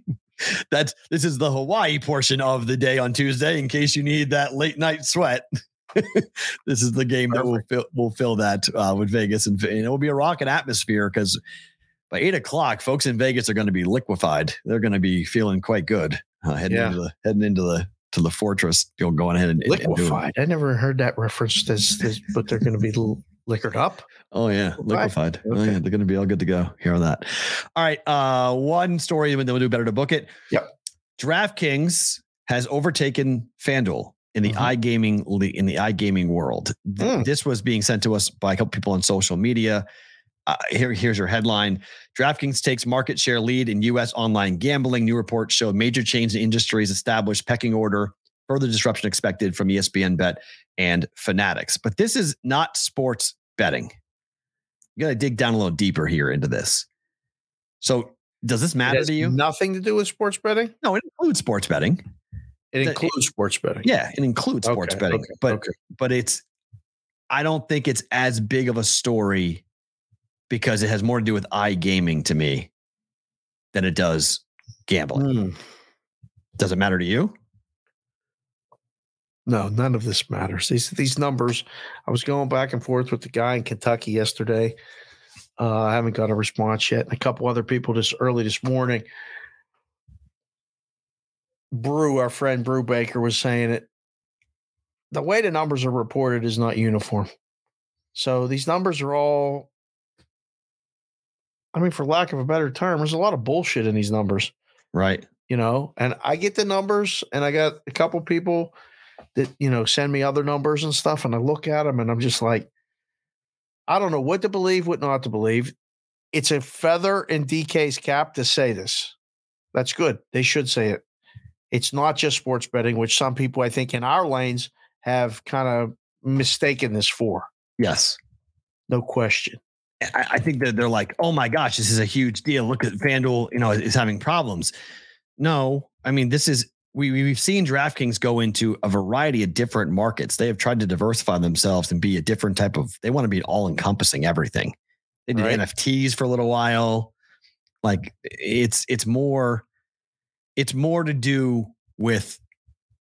That's this is the Hawaii portion of the day on Tuesday. In case you need that late night sweat, this is the game Perfect. that will fill, will fill that uh, with Vegas, and, and it will be a rocking atmosphere because by eight o'clock, folks in Vegas are going to be liquefied. They're going to be feeling quite good uh, heading yeah. into the heading into the. to the fortress. You'll go ahead and liquefied. And I never heard that reference. This, this, but they're going to be liquored up. Oh yeah. Liquefied. Okay. Oh yeah. They're going to be all good to go. Hear that. All right. Uh, one story, and then we'll do better to book it. Yep. DraftKings has overtaken FanDuel in the mm-hmm. iGaming in the iGaming world. Mm. This was being sent to us by a couple people on social media. Uh, here, here's your headline. DraftKings takes market share lead in U S online gambling. New reports show major change in industries established pecking order, further disruption expected from E S P N Bet and Fanatics. But this is not sports betting. You got to dig down a little deeper here into this. So does this matter it to you? Nothing to do with sports betting? No, it includes sports betting. It includes it, sports betting. Yeah, it includes okay, sports betting. Okay, but, okay. but it's, I don't think it's as big of a story because it has more to do with iGaming to me than it does gambling. Mm. Does it matter to you? No, none of this matters. These these numbers, I was going back and forth with the guy in Kentucky yesterday. Uh, I haven't got a response yet. And a couple other people just early this morning. Brew, our friend Brew Baker was saying it. The way the numbers are reported is not uniform. So these numbers are all, I mean, for lack of a better term, there's a lot of bullshit in these numbers. Right. You know, and I get the numbers and I got a couple people that, you know, send me other numbers and stuff. And I look at them and I'm just like, I don't know what to believe, what not to believe. It's a feather in D K's cap to say this. That's good. They should say it. It's not just sports betting, which some people I think in our lanes have kind of mistaken this for. Yes. No question. I think that they're like, oh my gosh, this is a huge deal. Look at FanDuel, you know, is having problems. No, I mean, this is, we, we've seen DraftKings go into a variety of different markets. They have tried to diversify themselves and be a different type of, they want to be all encompassing everything. They did right. N F Ts for a little while. Like it's, it's more, it's more to do with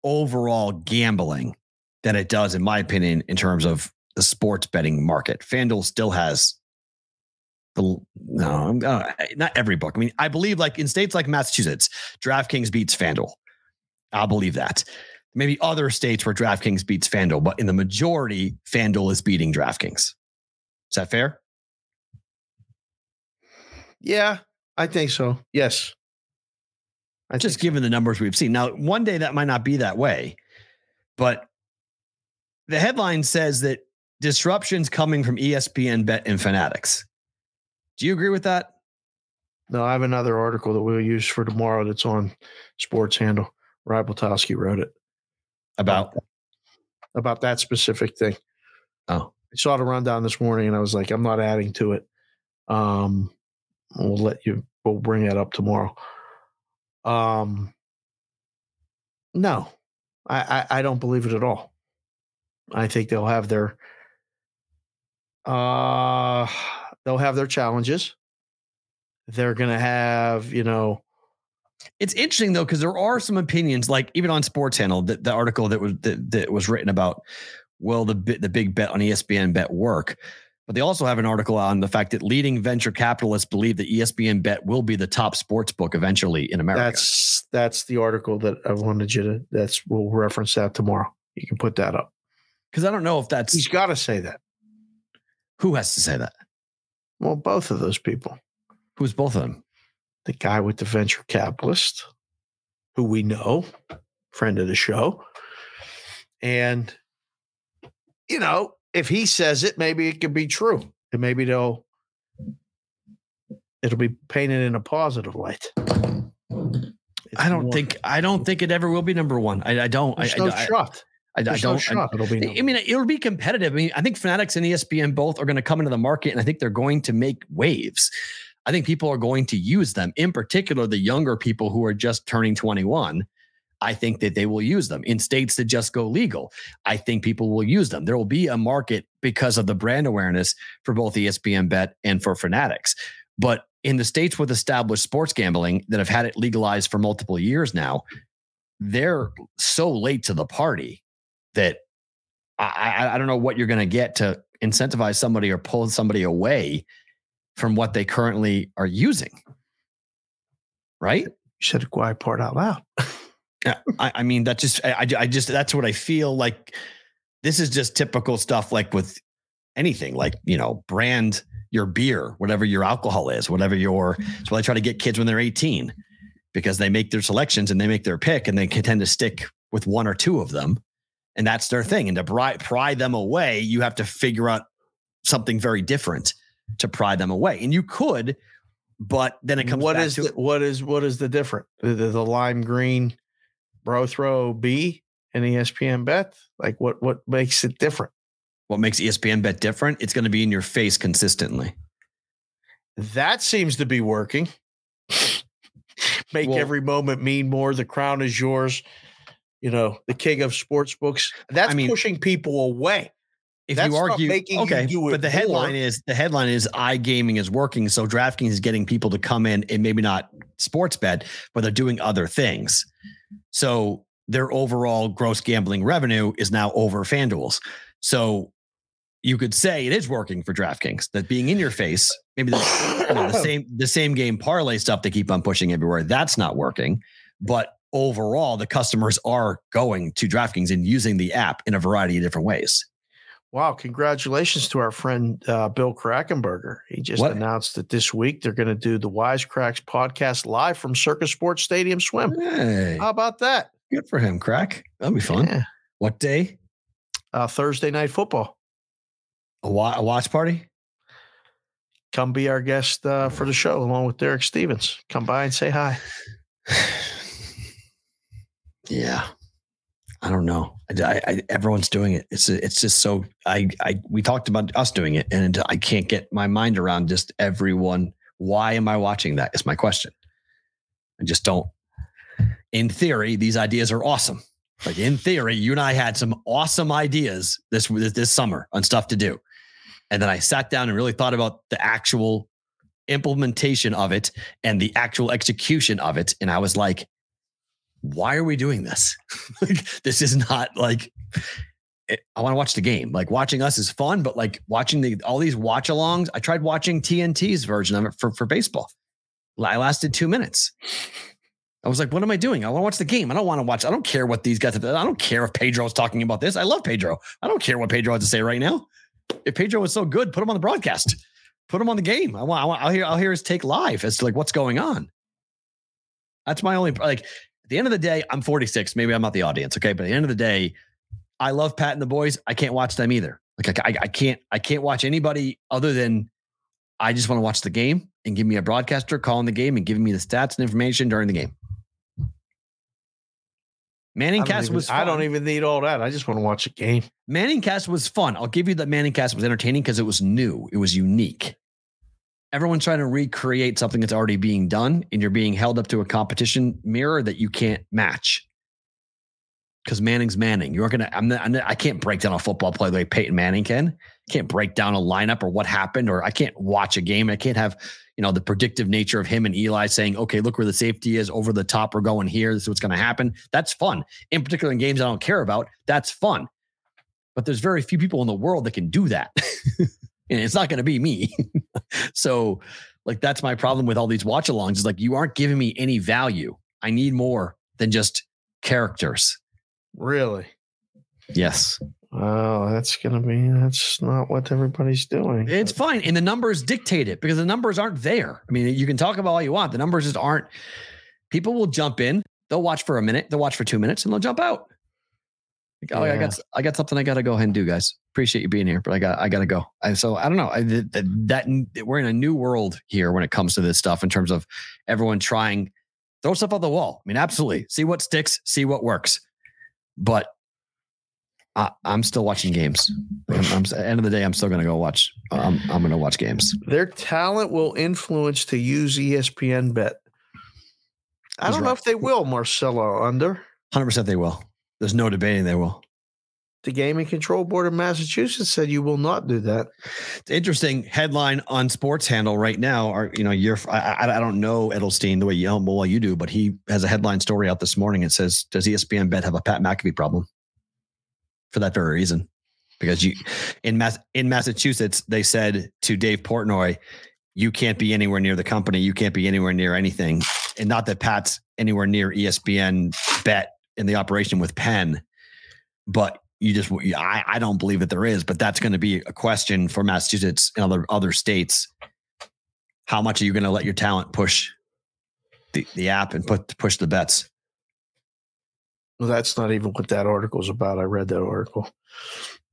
overall gambling than it does, in my opinion, in terms of the sports betting market. FanDuel still has The, no, uh, not every book. I mean, I believe like in states like Massachusetts, DraftKings beats FanDuel. I'll believe that. Maybe other states where DraftKings beats FanDuel, but in the majority, FanDuel is beating DraftKings. Is that fair? Yeah, I think so. Yes. I Just given so. the numbers we've seen. Now, one day that might not be that way, but the headline says that disruptions coming from E S P N Bet and Fanatics. Do you agree with that? No, I have another article that we'll use for tomorrow that's on Sports Handle. Rybaltowski wrote it. About? About that specific thing. Oh. I saw the rundown this morning and I was like, I'm not adding to it. Um, we'll let you, we'll bring that up tomorrow. Um, no, I, I, I don't believe it at all. I think they'll have their, uh, They'll have their challenges. They're going to have, you know. It's interesting, though, because there are some opinions, like even on Sports Handle, the, the article that was that, that was written about, will the, the big bet on E S P N Bet work? But they also have an article on the fact that leading venture capitalists believe that E S P N Bet will be the top sports book eventually in America. That's that's the article that I wanted you to, that's, we'll reference that tomorrow. You can put that up. Because I don't know if that's. He's got to say that. Who has to say that? Well, both of those people. Who's both of them? The guy with the venture capitalist, who we know, friend of the show. And, you know, if he says it, maybe it could be true. And maybe they'll, it'll be painted in a positive light. It's I don't more, think, I don't think it ever will be number one. I, I don't. There's I, no I, shot. I, I don't. No I, it'll be I mean, it'll be competitive. I mean, I think Fanatics and E S P N both are going to come into the market, and I think they're going to make waves. I think people are going to use them, in particular the younger people who are just turning twenty-one. I think that they will use them. In states that just go legal, I think people will use them. There will be a market because of the brand awareness for both E S P N Bet and for Fanatics. But in the states with established sports gambling that have had it legalized for multiple years now, they're so late to the party that I, I don't know what you're going to get to incentivize somebody or pull somebody away from what they currently are using. Right? You said Guai poured out loud. Yeah, I, I mean, that just, I, I just, that's what I feel like. This is just typical stuff, like with anything, like, you know, brand your beer, whatever your alcohol is, whatever your, so I try to get kids when they're eighteen, because they make their selections and they make their pick and they tend to stick with one or two of them. And that's their thing. And to pry, pry them away, you have to figure out something very different to pry them away. And you could, but then it comes what back is to the, what is, what is the different, the, the lime green bro throw B and E S P N Bet? Like what, what makes it different? What makes E S P N Bet different? It's going to be in your face consistently. That seems to be working. Make well, every moment mean more. The crown is yours. You know, the king of sports books. That's I mean, pushing people away. If That's you argue, okay, you do but the headline more. is the headline is iGaming is working. So DraftKings is getting people to come in and maybe not sports bet, but they're doing other things. So their overall gross gambling revenue is now over FanDuel's. So you could say it is working for DraftKings, that being in your face, maybe the, you know, the same the same game parlay stuff they keep on pushing everywhere. That's not working, but overall the customers are going to DraftKings and using the app in a variety of different ways. Wow. Congratulations to our friend, uh, Bill Krakenberger. He just what? announced that this week they're going to do the Wisecracks podcast live from Circus Sports Stadium Swim. Hey. How about that? Good for him, Crack. That'll be fun. Yeah. What day? Uh, Thursday night football. A, wa- a watch party? Come be our guest uh, for the show along with Derek Stevens. Come by and say hi. Yeah. I don't know. I, I, everyone's doing it. It's it's just so I, I we talked about us doing it, and I can't get my mind around just everyone. Why am I watching that? Is my question. I just don't. In theory, these ideas are awesome. Like in theory, you and I had some awesome ideas this this summer on stuff to do, and then I sat down and really thought about the actual implementation of it and the actual execution of it, and I was like, why are we doing this? This is not like, it, I want to watch the game. Like watching us is fun, but like watching the, all these watch alongs, I tried watching T N T's version of it for, for baseball. I lasted two minutes. I was like, what am I doing? I want to watch the game. I don't want to watch. I don't care what these guys have. I don't care if Pedro's talking about this. I love Pedro. I don't care what Pedro has to say right now. If Pedro was so good, put him on the broadcast, put him on the game. I want, I want, I'll hear, I'll hear his take live as to like what's going on. That's my only, like, at the end of the day, I'm forty-six. Maybe I'm not the audience, okay? But at the end of the day, I love Pat and the boys. I can't watch them either. Like I, I can't, I can't watch anybody other than I just want to watch the game and give me a broadcaster calling the game and giving me the stats and information during the game. Manningcast was. Fun. I don't even need all that. I just want to watch a game. Manningcast was fun. I'll give you that. Manningcast was entertaining because it was new. It was unique. Everyone's trying to recreate something that's already being done, and you're being held up to a competition mirror that you can't match. Because Manning's Manning. You're gonna. I'm not, I'm not, I can't break down a football play the way Peyton Manning can. I can't break down a lineup or what happened, or I can't watch a game. I can't have, you know, the predictive nature of him and Eli saying, "Okay, look where the safety is over the top. We're going here. This is what's going to happen." That's fun. In particular, in games I don't care about, that's fun. But there's very few people in the world that can do that. And it's not going to be me. So like, that's my problem with all these watch alongs is like, you aren't giving me any value. I need more than just characters. Really? Yes. Oh, that's going to be, that's not what everybody's doing. It's but. fine. And the numbers dictate it because the numbers aren't there. I mean, you can talk about all you want. The numbers just aren't, people will jump in. They'll watch for a minute. They'll watch for two minutes and they'll jump out. Like, oh, yeah. I got, I got something I got to go ahead and do, guys. Appreciate you being here, but I got, I got to go. And so I don't know I, that, that we're in a new world here when it comes to this stuff in terms of everyone trying throw stuff on the wall. I mean, absolutely. See what sticks, see what works. But I, I'm still watching games. I'm, I'm, at the end of the day, I'm still going to go watch. I'm, I'm going to watch games. Their talent will influence to use E S P N Bet. I He's don't right. know if they will, Marcelo Under. one hundred percent they will. There's no debating they will. The Gaming Control Board of Massachusetts said you will not do that. It's interesting headline on Sports Handle right now. Are you know you're I, I don't know Edelstein the way you well you do, but he has a headline story out this morning. It says, "Does E S P N Bet have a Pat McAfee problem?" For that very reason, because you in Mass in Massachusetts they said to Dave Portnoy, "You can't be anywhere near the company. You can't be anywhere near anything." And not that Pat's anywhere near E S P N Bet in the operation with Penn, but you just, I, I don't believe that there is, but that's going to be a question for Massachusetts and other, other states. How much are you going to let your talent push the, the app and put, push the bets? Well, that's not even what that article is about. I read that article.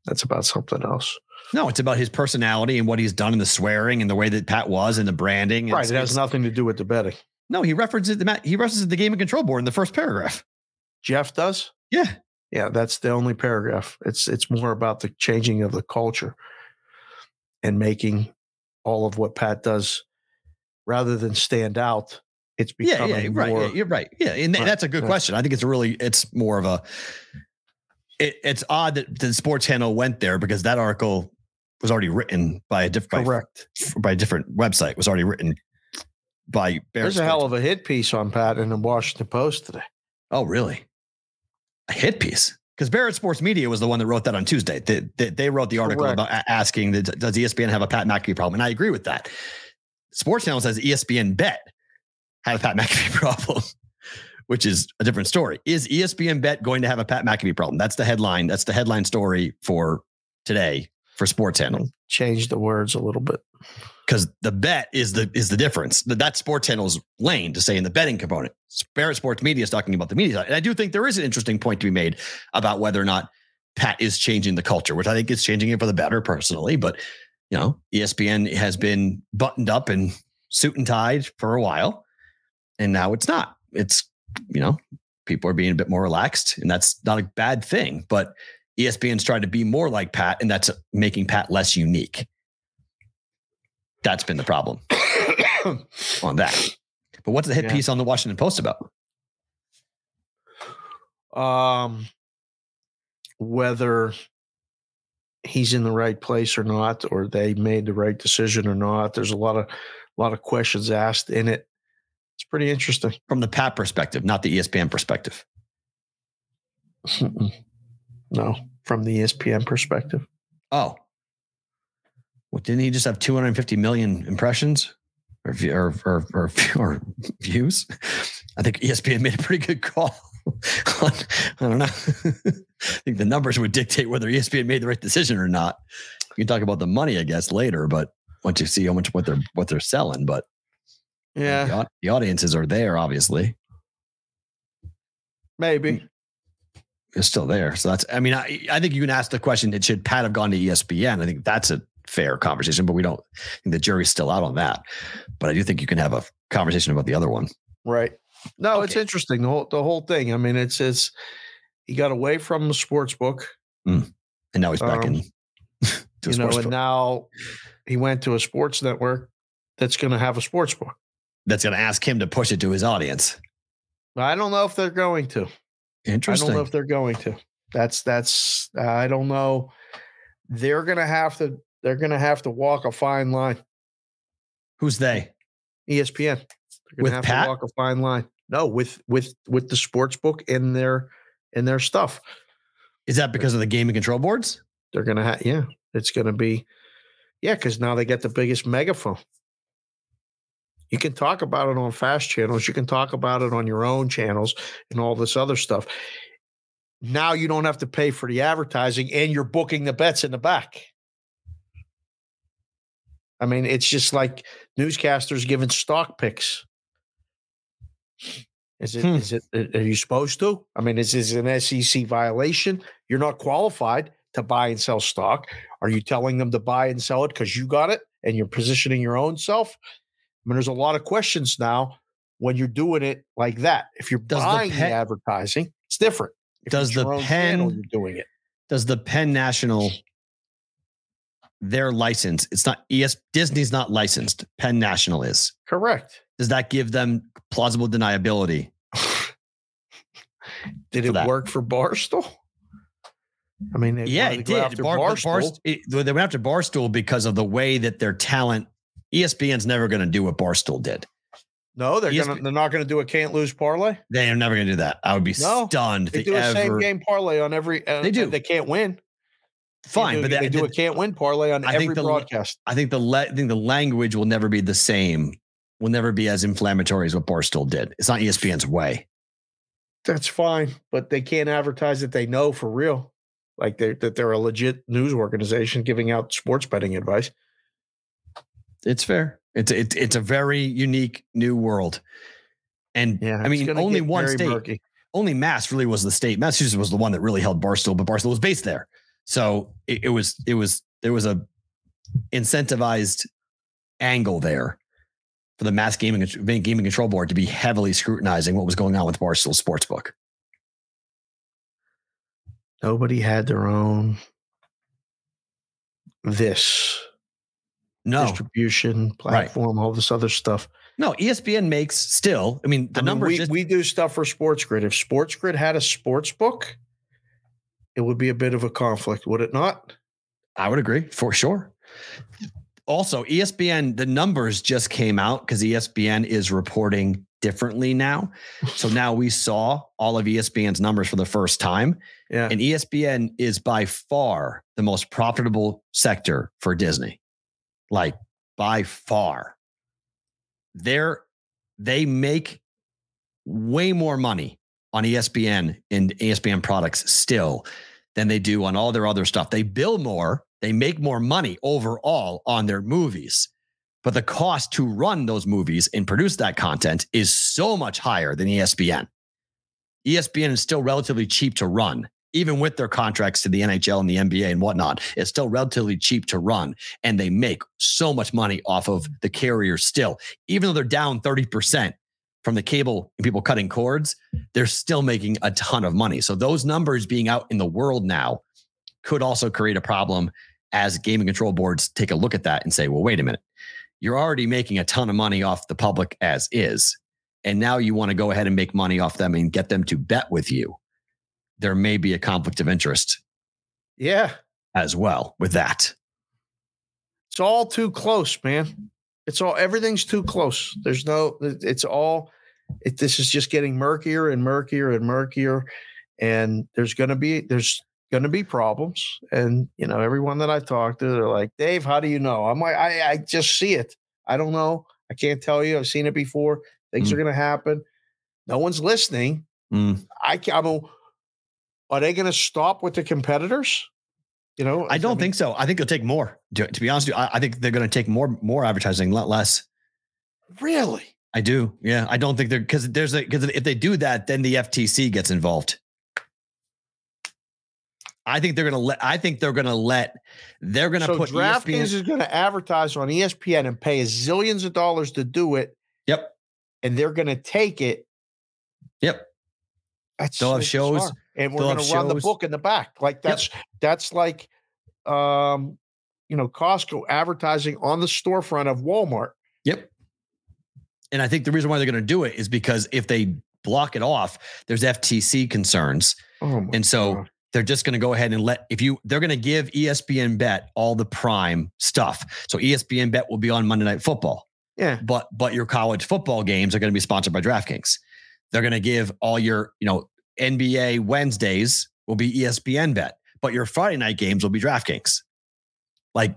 That's about something else. No, it's about his personality and what he's done and the swearing and the way that Pat was and the branding. Right. It's, it has nothing to do with the betting. No, he references the he references the Gaming Control Board in the first paragraph. Jeff does? Yeah. Yeah, that's the only paragraph. It's it's more about the changing of the culture and making all of what Pat does, rather than stand out, it's becoming yeah, yeah, right, more. Yeah, you're right. Yeah, and right, that's a good right. question. I think it's really, it's more of a, it, it's odd that the Sports Handle went there because that article was already written by a different, correct. By, by a different website. It was already written by Bears. There's a hell of a hit piece on Pat in the Washington Post today. Oh, really? A hit piece, because Barrett Sports Media was the one that wrote that on Tuesday. They, they, they wrote the article correct. About asking, does E S P N have a Pat McAfee problem? And I agree with that. Sports Channel says E S P N Bet had a Pat McAfee problem, which is a different story. Is E S P N Bet going to have a Pat McAfee problem? That's the headline. That's the headline story for today for Sports Channel. Change the words a little bit. Because the bet is the is the difference. That's Sports Handle's lane to say in the betting component. Barrett Sports Media is talking about the media side. And I do think there is an interesting point to be made about whether or not Pat is changing the culture, which I think is changing it for the better personally. But, you know, E S P N has been buttoned up and suit and tied for a while. And now it's not. It's, you know, people are being a bit more relaxed. And that's not a bad thing. But E S P N's tried to be more like Pat, and that's making Pat less unique. That's been the problem on that. But what's the hit yeah. piece on the Washington Post about? Um, whether he's in the right place or not, or they made the right decision or not. There's a lot of, a lot of questions asked in it. It's pretty interesting from the Pat perspective, not the E S P N perspective. No, from the E S P N perspective. Oh, well, didn't he just have two hundred fifty million impressions or, or, or, or, or views? I think E S P N made a pretty good call. On, I don't know. I think the numbers would dictate whether E S P N made the right decision or not. You can talk about the money, I guess, later, but once you see how much what they're what they're selling, but yeah, the, the audiences are there, obviously. Maybe. It's still there, so that's. I mean, I I think you can ask the question: It should Pat have gone to E S P N? I think that's a fair conversation, but we don't think the jury's still out on that. But I do think you can have a conversation about the other one. Right. No, okay. It's interesting. The whole, the whole thing. I mean, it's, it's, he got away from the sports book mm. and now he's back um, in, to you know, and book. Now he went to a sports network that's going to have a sports book. That's going to ask him to push it to his audience. I don't know if they're going to. Interesting. I don't know if they're going to, that's, that's, uh, I don't know. They're going to have to, They're going to have to walk a fine line. Who's they? E S P N. They're going to have Pat? to walk a fine line. No, with with with the sports book in their in their stuff. Is that because of the gaming control boards? They're going to have yeah. It's going to be yeah, because now they get the biggest megaphone. You can talk about it on fast channels. You can talk about it on your own channels and all this other stuff. Now you don't have to pay for the advertising, and you're booking the bets in the back. I mean, it's just like newscasters giving stock picks. Is it? Hmm. Is it? Are you supposed to? I mean, is this an S E C violation? You're not qualified to buy and sell stock. Are you telling them to buy and sell it because you got it and you're positioning your own self? I mean, there's a lot of questions now when you're doing it like that. If you're does buying the, pen, the advertising, it's different. If does the Pen channel, you're doing it? Does the Penn National? Their license. It's not E S Disney's not licensed. Penn National is. Correct. Does that give them plausible deniability? Did it that. work for Barstool? I mean, they yeah, it did. Bar- Barstool. Barstool, it, they went after Barstool because of the way that their talent. E S P N's never going to do what Barstool did. No, they're E S P- gonna. They're not going to do a can't lose parlay. They are never going to do that. I would be no, stunned. They, they do ever, a same game parlay on every. Uh, they do. They can't win. Fine, they do, but they, they do the, a can't win parlay on I every think the, broadcast. I think the le- I think the language will never be the same. Will never be as inflammatory as what Barstool did. It's not E S P N's way. That's fine, but they can't advertise that they know for real, like they're, that they're a legit news organization giving out sports betting advice. It's fair. It's it, it's a very unique new world, and yeah, I mean, only one state, murky. only Mass really was the state. Massachusetts was the one that really held Barstool, but Barstool was based there, so it, it was it was there was a incentivized angle there for the Mass Gaming Gaming Control Board to be heavily scrutinizing what was going on with Barstool Sportsbook. Nobody had their own this no. distribution platform, right. all this other stuff. No, E S P N makes still. I mean, the I number mean, we, just- we do stuff for Sports Grid. If Sports Grid had a sports book, it would be a bit of a conflict, would it not? I would agree for sure. Also, E S P N, the numbers just came out because E S P N is reporting differently now. So now we saw all of E S P N's numbers for the first time. Yeah. And E S P N is by far the most profitable sector for Disney. Like, by far. They're, they make way more money on E S P N and E S P N products still than they do on all their other stuff. They bill more. They make more money overall on their movies, but the cost to run those movies and produce that content is so much higher than E S P N. E S P N is still relatively cheap to run, even with their contracts to the N H L and the N B A and whatnot. It's still relatively cheap to run, and they make so much money off of the carrier still. Even though they're down thirty percent from the cable and people cutting cords, they're still making a ton of money. So those numbers being out in the world now could also create a problem as gaming control boards take a look at that and say, well, wait a minute, you're already making a ton of money off the public as is, and now you want to go ahead and make money off them and get them to bet with you. There may be a conflict of interest. Yeah. As well with that. It's all too close, man. It's all, everything's too close. There's no, it's all, it, this is just getting murkier and murkier and murkier. And there's going to be, there's, going to be problems. And, you know, everyone that I talked to, they're like, Dave, how do you know? I'm like, I, I just see it. I don't know. I can't tell you. I've seen it before. Things mm. are going to happen. No one's listening. Mm. I can't. I are they going to stop with the competitors? You know, I don't I mean, think so. I think they'll take more, to, to be honest with you. I, I think they're going to take more, more advertising, not less. Really? I do. Yeah. I don't think they're, cause there's a, cause if they do that, then the F T C gets involved. I think they're going to let, I think they're going to let, they're going to so put DraftKings is going to advertise on E S P N and pay zillions of dollars to do it. Yep. And they're going to take it. Yep. That's they'll so have shows bizarre. And we're going to run shows. The book in the back. Like that's, yep. that's like, um, you know, Costco advertising on the storefront of Walmart. Yep. And I think the reason why they're going to do it is because if they block it off, there's F T C concerns. Oh my and so God. They're just going to go ahead and let if you they're going to give E S P N Bet all the prime stuff. So E S P N Bet will be on Monday Night Football. Yeah. But but your college football games are going to be sponsored by DraftKings. They're going to give all your, you know, N B A Wednesdays will be E S P N Bet, but your Friday night games will be DraftKings. Like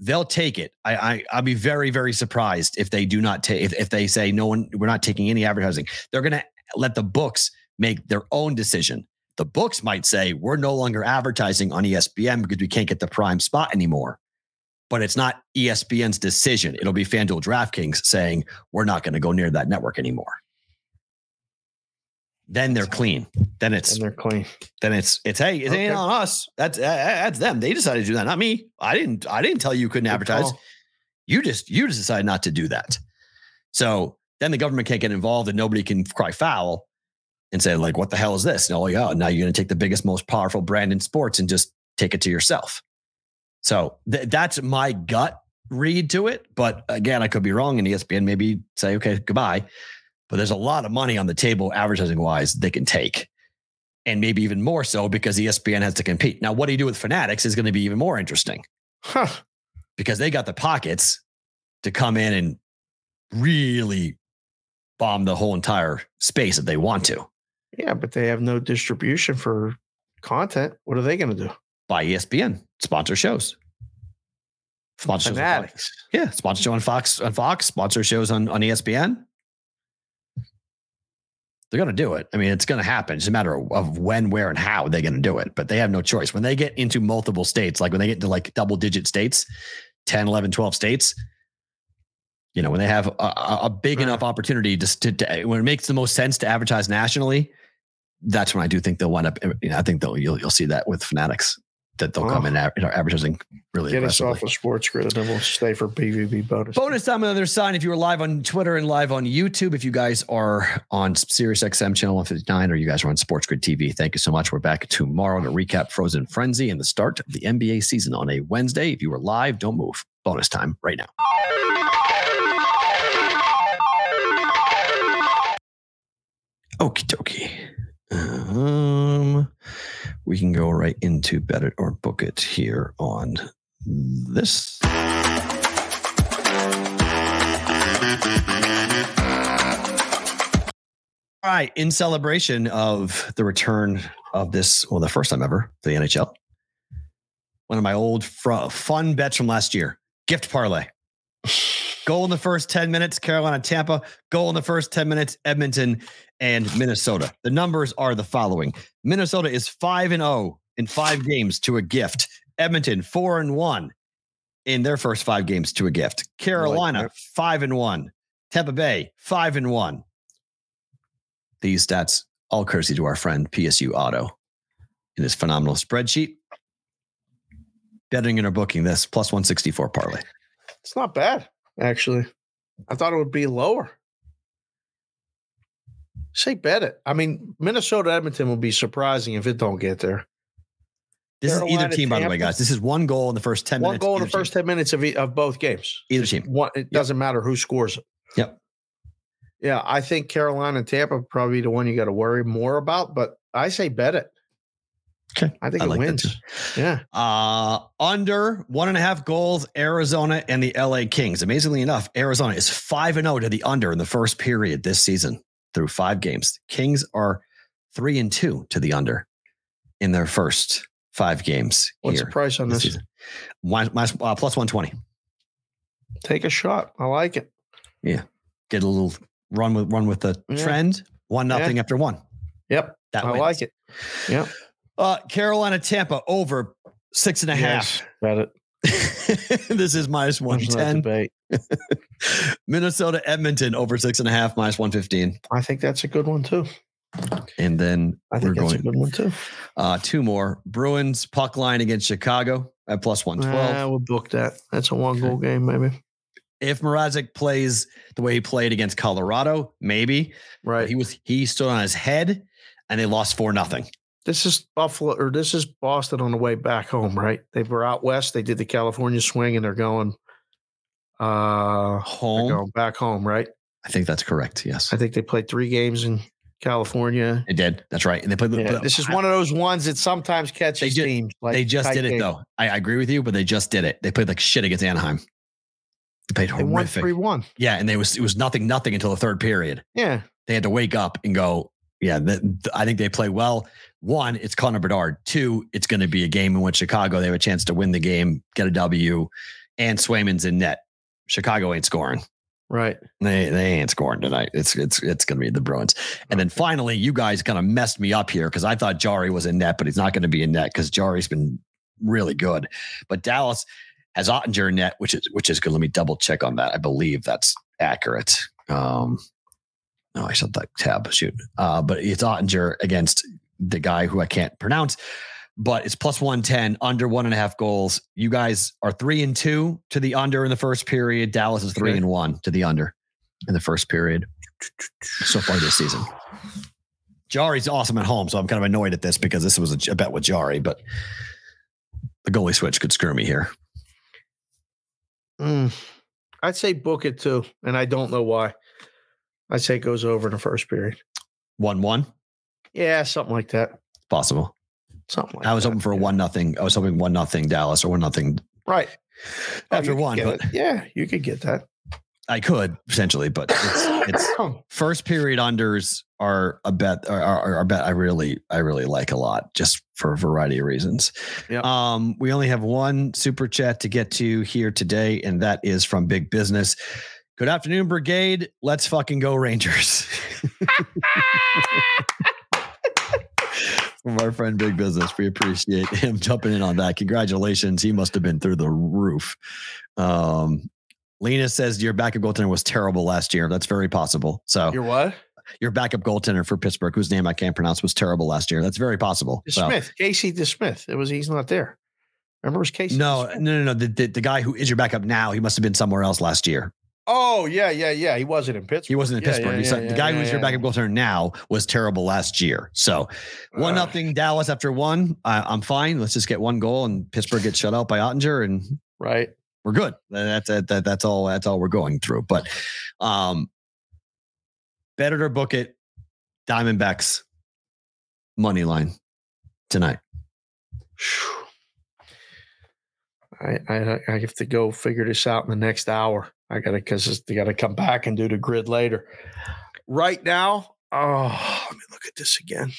they'll take it. I, I I'll be very, very surprised if they do not take if, if they say no one we're not taking any advertising. They're going to let the books make their own decision. The books might say we're no longer advertising on E S P N because we can't get the prime spot anymore, but it's not E S P N's decision. It'll be FanDuel DraftKings saying we're not going to go near that network anymore. Then they're clean. Then it's, then they're clean. Then it's, it's, hey, it okay. ain't on us. That's, that's them. They decided to do that. Not me. I didn't, I didn't tell you you couldn't Good advertise. Call. You just, you just decided not to do that. So then the government can't get involved and nobody can cry foul and say, like, what the hell is this? And oh, yeah, now you're going to take the biggest, most powerful brand in sports and just take it to yourself. So th- that's my gut read to it. But again, I could be wrong, and E S P N maybe say, okay, goodbye. But there's a lot of money on the table advertising-wise they can take. and maybe even more so because E S P N has to compete. Now, what do you do with Fanatics is going to be even more interesting, huh? Because they got the pockets to come in and really bomb the whole entire space if they want to. Yeah, but they have no distribution for content. What are they going to do? Buy E S P N, sponsor shows. Sponsor Fanatics. Shows yeah, sponsor show on Fox, on Fox, sponsor shows on, on E S P N. They're going to do it. I mean, it's going to happen. It's a matter of, of when, where, and how they're going to do it. But they have no choice. When they get into multiple states, like when they get into like double-digit states, ten, eleven, twelve states, you know, when they have a, a big right. enough opportunity to, to, to, when it makes the most sense to advertise nationally, that's when I do think they'll wind up, you know, I think they'll, you'll, you'll see that with Fanatics, that they'll oh. come in ad, you know, advertising really Get aggressively. Get us off of Sports Grid, and then we'll stay for B V B bonus. Bonus time on the other side. If you were live on Twitter and live on YouTube, if you guys are on SiriusXM channel one fifty-nine, or you guys are on Sports Grid T V, thank you so much. We're back tomorrow to recap Frozen Frenzy and the start of the N B A season on a Wednesday. If you were live, don't move. Bonus time right now. Okie dokie. Um, we can go right into Bet It or Book It here on this. All right. In celebration of the return of this, well, the first time ever, to the N H L, one of my old fr- fun bets from last year, gift parlay. Goal in the first ten minutes, Carolina, Tampa. Goal in the first ten minutes, Edmonton and Minnesota. The numbers are the following. Minnesota is five and oh in five games to a gift. Edmonton, four and one in their first five games to a gift. Carolina, five and one. Tampa Bay, five and one. These stats all courtesy to our friend P S U Auto in his phenomenal spreadsheet. Betting and or booking this, plus one sixty-four parlay. It's not bad, actually. I thought it would be lower. Say bet it. I mean, Minnesota, Edmonton will be surprising if it don't get there. This Carolina, is either team, Tampa, by the way, guys. This is one goal in the first ten one minutes. One goal in the first team. ten minutes of, of both games. Either team. One, it yep. doesn't matter who scores it. Yep. Yeah, I think Carolina and Tampa probably be the one you got to worry more about, but I say bet it. Okay. I think I it like wins. Yeah. Uh, under one and a half goals, Arizona and the L A Kings. Amazingly enough, Arizona is five and oh to the under in the first period this season through five games. Kings are three and two to the under in their first five games. What's the price on this? this? My, my, uh, plus one twenty. Take a shot. I like it. Yeah. Get a little run with, run with the yeah. trend. One, nothing yeah. after one. Yep. That I wins. Like it. Yep. Uh, Carolina, Tampa over six and a yes, half. Got it. This is minus one ten. Minnesota, Edmonton over six and a half, minus one fifteen. I think that's a good one too. And then I think we're that's going, a good one too. Uh, two more. Bruins puck line against Chicago at plus one twelve. I uh, would book that. That's a one goal game, maybe. If Mrazek plays the way he played against Colorado, maybe. Right. But he was he stood on his head and they lost four nothing. This is Buffalo, or this is Boston on the way back home, right? They were out west. They did the California swing, and they're going uh, home, they're going back home, right? I think that's correct. Yes, I think they played three games in California. They did. That's right. And they played. Yeah, this is one of those ones that sometimes catches did, teams. Like they just did it, game. Though. I, I agree with you, but they just did it. They played like shit against Anaheim. They played horrific. They won three one. Yeah, and they was it was nothing, nothing until the third period. Yeah, they had to wake up and go. Yeah, th- th- I think they play well. One, it's Connor Bedard. Two, it's going to be a game in which Chicago, they have a chance to win the game, get a W, and Swayman's in net. Chicago ain't scoring. Right. They they ain't scoring tonight. It's it's it's going to be the Bruins. And then finally, you guys kind of messed me up here because I thought Jari was in net, but he's not going to be in net because Jari's been really good. But Dallas has Ottinger in net, which is which is good. Let me double check on that. I believe that's accurate. Um, oh, I shut that tab. Shoot. Uh, but it's Ottinger against the guy who I can't pronounce, but it's plus one ten under one and a half goals. You guys are three and two to the under in the first period. Dallas is three and one to the under in the first period so far this season. Jari's awesome at home. So I'm kind of annoyed at this because this was a bet with Jari, but the goalie switch could screw me here. Mm, I'd say book it too. And I don't know why. I'd say it goes over in the first period. one, one. Yeah, something like that. possible. Something like I was that, hoping for a yeah. one nothing. I was hoping one nothing Dallas or one nothing. Right. After oh, one. But yeah, you could get that. I could potentially, but it's, it's first period unders are a bet are, are, are a bet I really I really like a lot just for a variety of reasons. Yep. Um, we only have one super chat to get to here today, and that is from Big Business. Good afternoon, Brigade. Let's fucking go, Rangers. From our friend Big Business, we appreciate him jumping in on that. Congratulations, he must have been through the roof. Um, Lena says your backup goaltender was terrible last year. That's very possible. So your what? Your backup goaltender for Pittsburgh, whose name I can't pronounce, was terrible last year. That's very possible. So. Smith, Casey DeSmith. It was he's not there. Remember, it was Casey? No, DeSmith. no, no, no. The, the the guy who is your backup now, he must have been somewhere else last year. Oh yeah, yeah, yeah. He wasn't in Pittsburgh. He wasn't in yeah, Pittsburgh. Yeah, yeah, said, yeah, the guy yeah, who's yeah, your backup yeah. goaltender now was terrible last year. So one uh, nothing Dallas after one. I, I'm fine. Let's just get one goal and Pittsburgh gets shut out by Ottinger and right. We're good. That's that, that. That's all. That's all we're going through. But, um, better to book it. Diamondbacks money line tonight. I, I I have to go figure this out in the next hour. I gotta because they gotta come back and do the grid later. Right now, oh, let me look at this again.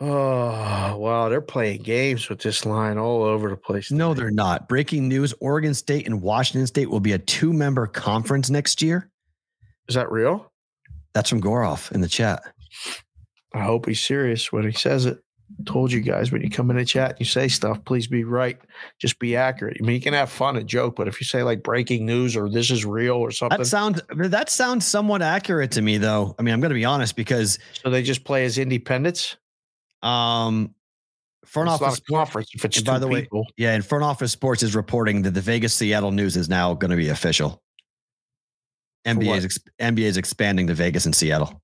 Oh, wow. They're playing games with this line all over the place. Today. No, they're not. Breaking news. Oregon State and Washington State will be a two-member conference next year. Is that real? That's from Goroff in the chat. I hope he's serious when he says it. Told you guys, when you come in the chat and you say stuff, please be right. Just be accurate. I mean, you can have fun and joke, but if you say like breaking news or this is real or something. That sounds, that sounds somewhat accurate to me, though. I mean, I'm going to be honest because. So they just play as independents? Um, front it's office conference. If it's by the people. way, yeah, and front office sports is reporting that the Vegas Seattle news is now going to be official. N B A is expanding to Vegas and Seattle.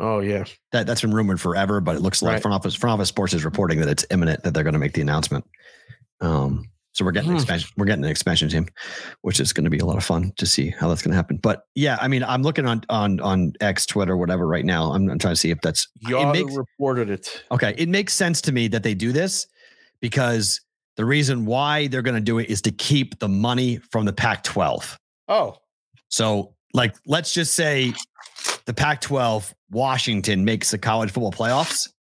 Oh yeah, that that's been rumored forever, but it looks like right. front office front office sports is reporting that it's imminent that they're going to make the announcement. Um, so we're getting hmm. an expansion, we're getting an expansion team, which is going to be a lot of fun to see how that's going to happen. But yeah, I mean, I'm looking on on on X, Twitter, whatever, right now. I'm, I'm trying to see if that's y'all it makes, reported it. Okay, it makes sense to me that they do this because the reason why they're going to do it is to keep the money from the Pac twelve. Oh, so like let's just say the Pac twelve, Washington makes the college football playoffs.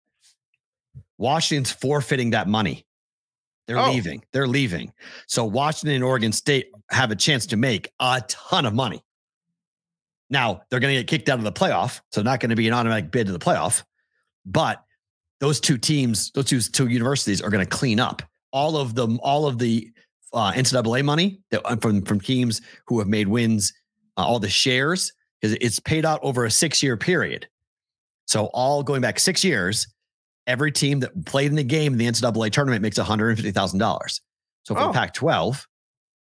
Washington's forfeiting that money. They're oh. leaving. They're leaving. So Washington and Oregon State have a chance to make a ton of money. Now, they're going to get kicked out of the playoff, so not going to be an automatic bid to the playoff. But those two teams, those two, two universities are going to clean up all of the, all of the uh, N C double A money that, from, from teams who have made wins, uh, all the shares, because it's paid out over a six-year period. So all going back six years, every team that played in the game in the N C double A tournament makes one hundred fifty thousand dollars. So for oh. the Pac twelve,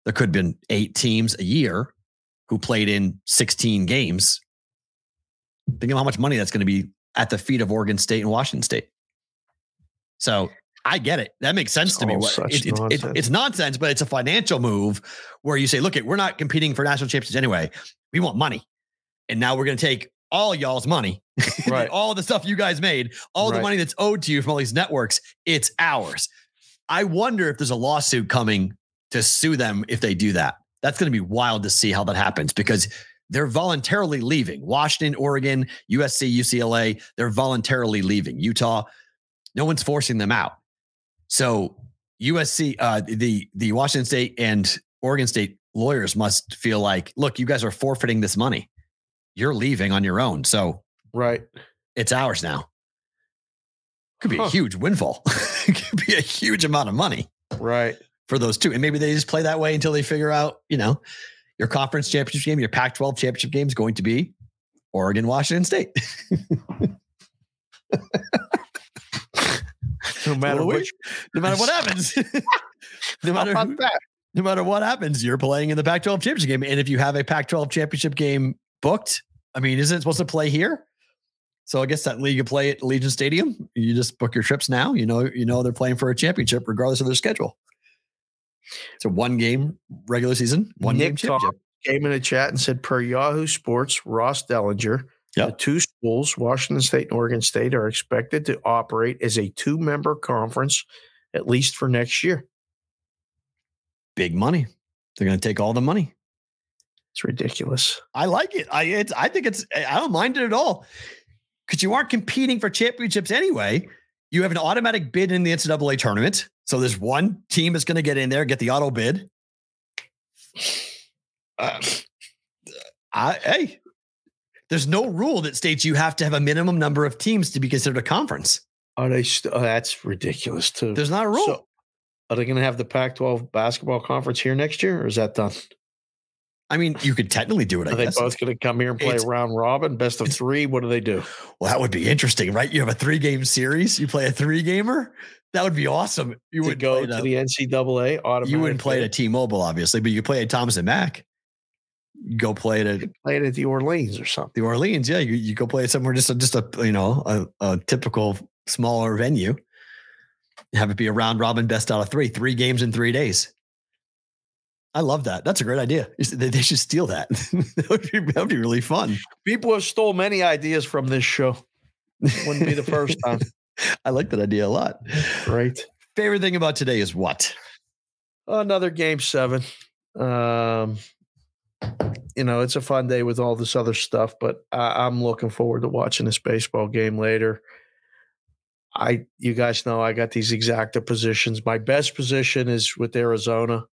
there could have been eight teams a year who played in sixteen games. Think of how much money that's going to be at the feet of Oregon State and Washington State. So I get it. That makes sense it's to me. It, it, nonsense. It, it's nonsense, but it's a financial move where you say, look, it, we're not competing for national championships anyway. We want money. And now we're going to take all y'all's money, right. all the stuff you guys made, all right. the money that's owed to you from all these networks. It's ours. I wonder if there's a lawsuit coming to sue them if they do that. That's going to be wild to see how that happens because they're voluntarily leaving. Washington, Oregon, U S C, U C L A, they're voluntarily leaving. Utah, no one's forcing them out. So U S C, uh, the the Washington State and Oregon State lawyers must feel like, look, you guys are forfeiting this money. You're leaving on your own. So right. It's ours now. Could be huh. a huge windfall. It could be a huge amount of money. Right. For those two. And maybe they just play that way until they figure out, you know, your conference championship game, your Pac twelve championship game is going to be Oregon, Washington State. no matter what, which, no matter what happens. no matter How about who, that? No matter what happens, you're playing in the Pac twelve championship game. And if you have a Pac twelve championship game booked. I mean, isn't it supposed to play here? So I guess that league you play at Allegiant Stadium. You just book your trips now. You know, you know they're playing for a championship regardless of their schedule. It's a one game regular season, one Nick game championship. Talk, came in a chat and said, per Yahoo Sports, Ross Dellinger, yep. the two schools, Washington State and Oregon State, are expected to operate as a two-member conference, at least for next year. Big money. They're going to take all the money. It's ridiculous. I like it. I it's, I think it's, I don't mind it at all. Because you aren't competing for championships anyway. You have an automatic bid in the N C double A tournament. So there's one team that's going to get in there, get the auto bid. Uh, I, hey, there's no rule that states you have to have a minimum number of teams to be considered a conference. Are they? St- oh, that's ridiculous too. There's not a rule. So are they going to have the Pac twelve basketball conference here next year, or is that done? I mean, you could technically do it. I are they guess. both going to come here and play it's, round robin, best of three? What do they do? Well, that would be interesting, right? You have a three-game series. You play a three-gamer. That would be awesome. You would go to a, the N C double A automatically. You wouldn't play it at T-Mobile, obviously, but you play at Thomas and Mack. You go play it at play it at the Orleans or something. The Orleans, yeah. You you go play it somewhere, just a, just a you know a, a typical smaller venue. Have it be a round robin, best out of three, three games in three days. I love that. That's a great idea. They should steal that. that, would be, that would be really fun. People have stole many ideas from this show. Wouldn't be the first time. I like that idea a lot. Great. Favorite thing about today is what? Another game seven. Um, you know, it's a fun day with all this other stuff, but I, I'm looking forward to watching this baseball game later. I, you guys know I got these exacta positions. My best position is with Arizona.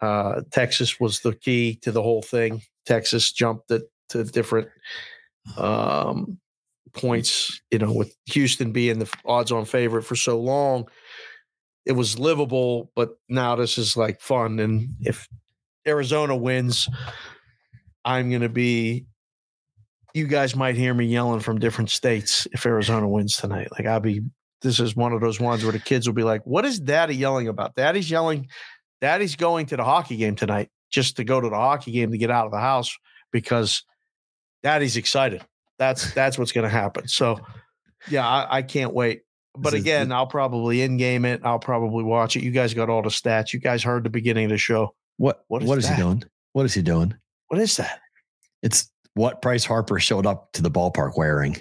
Uh, Texas was the key to the whole thing. Texas jumped it to different um, points, you know, with Houston being the odds-on favorite for so long. It was livable, but now this is like fun. And if Arizona wins, I'm going to be – you guys might hear me yelling from different states if Arizona wins tonight. Like I'll be – this is one of those ones where the kids will be like, what is Daddy yelling about? Daddy's yelling – Daddy's going to the hockey game tonight just to go to the hockey game to get out of the house because Daddy's excited. That's that's what's going to happen. So, yeah, I, I can't wait. But again, I'll probably in-game it. I'll probably watch it. You guys got all the stats. You guys heard the beginning of the show. What What is, what is he doing? What is he doing? What is that? It's what Bryce Harper showed up to the ballpark wearing.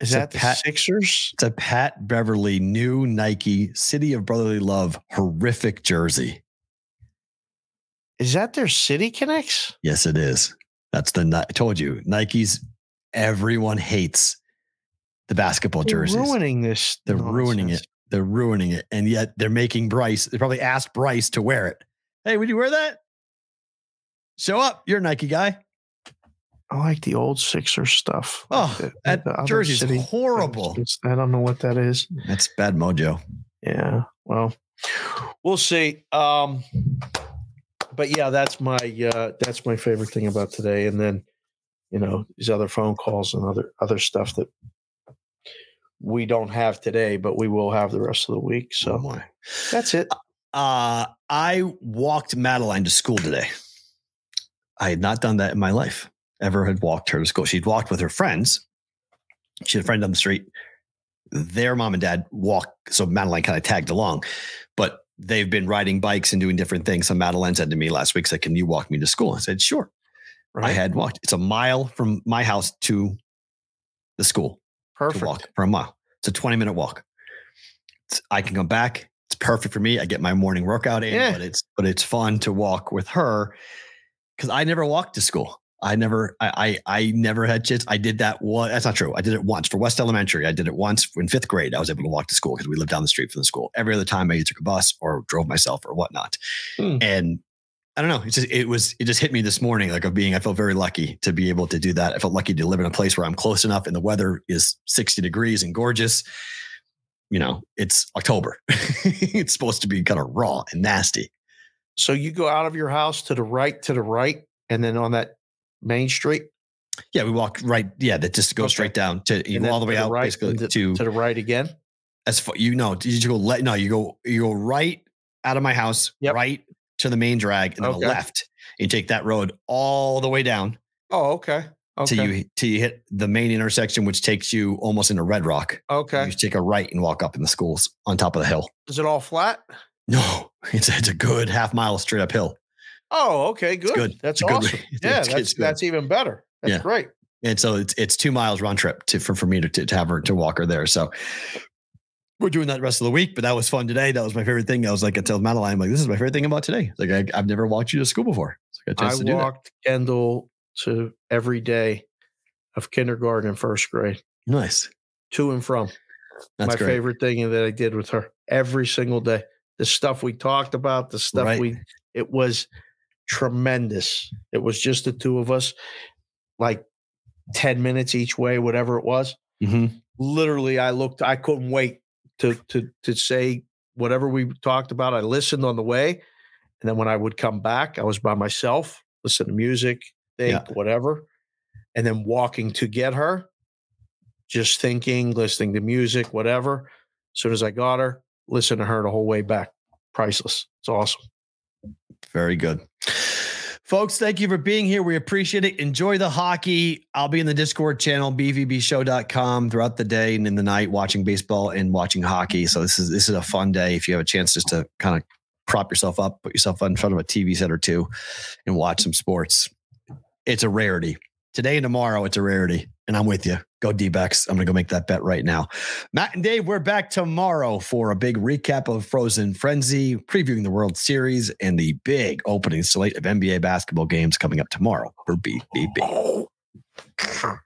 Is that the Sixers? It's a Pat Beverly new Nike City of Brotherly Love horrific jersey. Is that their City Connects? Yes, it is. That's the I told you Nike's. Everyone hates the basketball jerseys. They're ruining this. They're nonsense. ruining it. They're ruining it, and yet they're making Bryce. They probably asked Bryce to wear it. Hey, would you wear that? Show up. You're a Nike guy. I like the old Sixers stuff. Oh, like the, that the jersey's horrible. Things. I don't know what that is. That's bad mojo. Yeah. Well, we'll see. Um, but yeah, that's my uh, that's my favorite thing about today. And then, you know, these other phone calls and other other stuff that we don't have today, but we will have the rest of the week. So oh that's it. Uh, I walked Madeline to school today. I had not done that in my life. Ever had walked her to school. She'd walked with her friends. She had a friend down the street. Their mom and dad walk. So Madeline kind of tagged along, but they've been riding bikes and doing different things. So Madeline said to me last week, said, can you walk me to school? I said, sure. Right. I had walked. It's a mile from my house to the school. Perfect. To walk for a mile. It's a twenty minute walk. It's, I can come back. It's perfect for me. I get my morning workout in, yeah. but it's, but it's fun to walk with her because I never walked to school. I never, I, I, I never had kids. I did that one. That's not true. I did it once for West Elementary. I did it once in fifth grade. I was able to walk to school because we lived down the street from the school. Every other time I either took a bus or drove myself or whatnot. Hmm. And I don't know. It's just, it was, it just hit me this morning. Like of being, I felt very lucky to be able to do that. I felt lucky to live in a place where I'm close enough and the weather is sixty degrees and gorgeous. You know, it's October. It's supposed to be kind of raw and nasty. So you go out of your house to the right, to the right. And then on that, Main Street? Yeah, we walked right. Yeah, that just goes okay. straight down to you know, all the way the out right, basically to, to, to the right again. As far, you know, did you go let no, you go you go right out of my house, yep. right to the main drag and okay. then a left. You take that road all the way down. Oh, okay. Okay. Till you till you hit the main intersection, which takes you almost into Red Rock. Okay. You take a right and walk up in the schools on top of the hill. Is it all flat? No. It's it's a good half mile straight uphill. Oh, okay, good. good. That's it's awesome. Good. Yeah, it's, that's it's that's even better. That's yeah. great. And so it's it's two miles round trip to for, for me to, to, to have her to walk her there. So we're doing that the rest of the week, but that was fun today. That was my favorite thing. I was like, I tell Madeline, I'm like, this is my favorite thing about today. Like I, I've never walked you to school before. Like, I, I to walked Kendall to every day of kindergarten and first grade. Nice. To and from. That's my great. favorite thing that I did with her every single day. The stuff we talked about, the stuff right. we, it was tremendous. It was just the two of us, like ten minutes each way, whatever it was. Mm-hmm. Literally, I looked, I couldn't wait to, to, to say whatever we talked about. I listened on the way. And then when I would come back, I was by myself, listen to music, think, yeah. whatever. And then walking to get her, just thinking, listening to music, whatever. As soon as I got her, listen to her the whole way back. Priceless. It's awesome. Very good. Folks, thank you for being here. We appreciate it. Enjoy the hockey. I'll be in the Discord channel, b v b show dot com, throughout the day and in the night, watching baseball and watching hockey. So this is this is a fun day if you have a chance just to kind of prop yourself up, put yourself in front of a T V set or two and watch some sports. It's a rarity. Today and tomorrow, it's a rarity. And I'm with you. Go D-backs. I'm going to go make that bet right now. Matt and Dave, we're back tomorrow for a big recap of Frozen Frenzy, previewing the World Series and the big opening slate of N B A basketball games coming up tomorrow for B B B.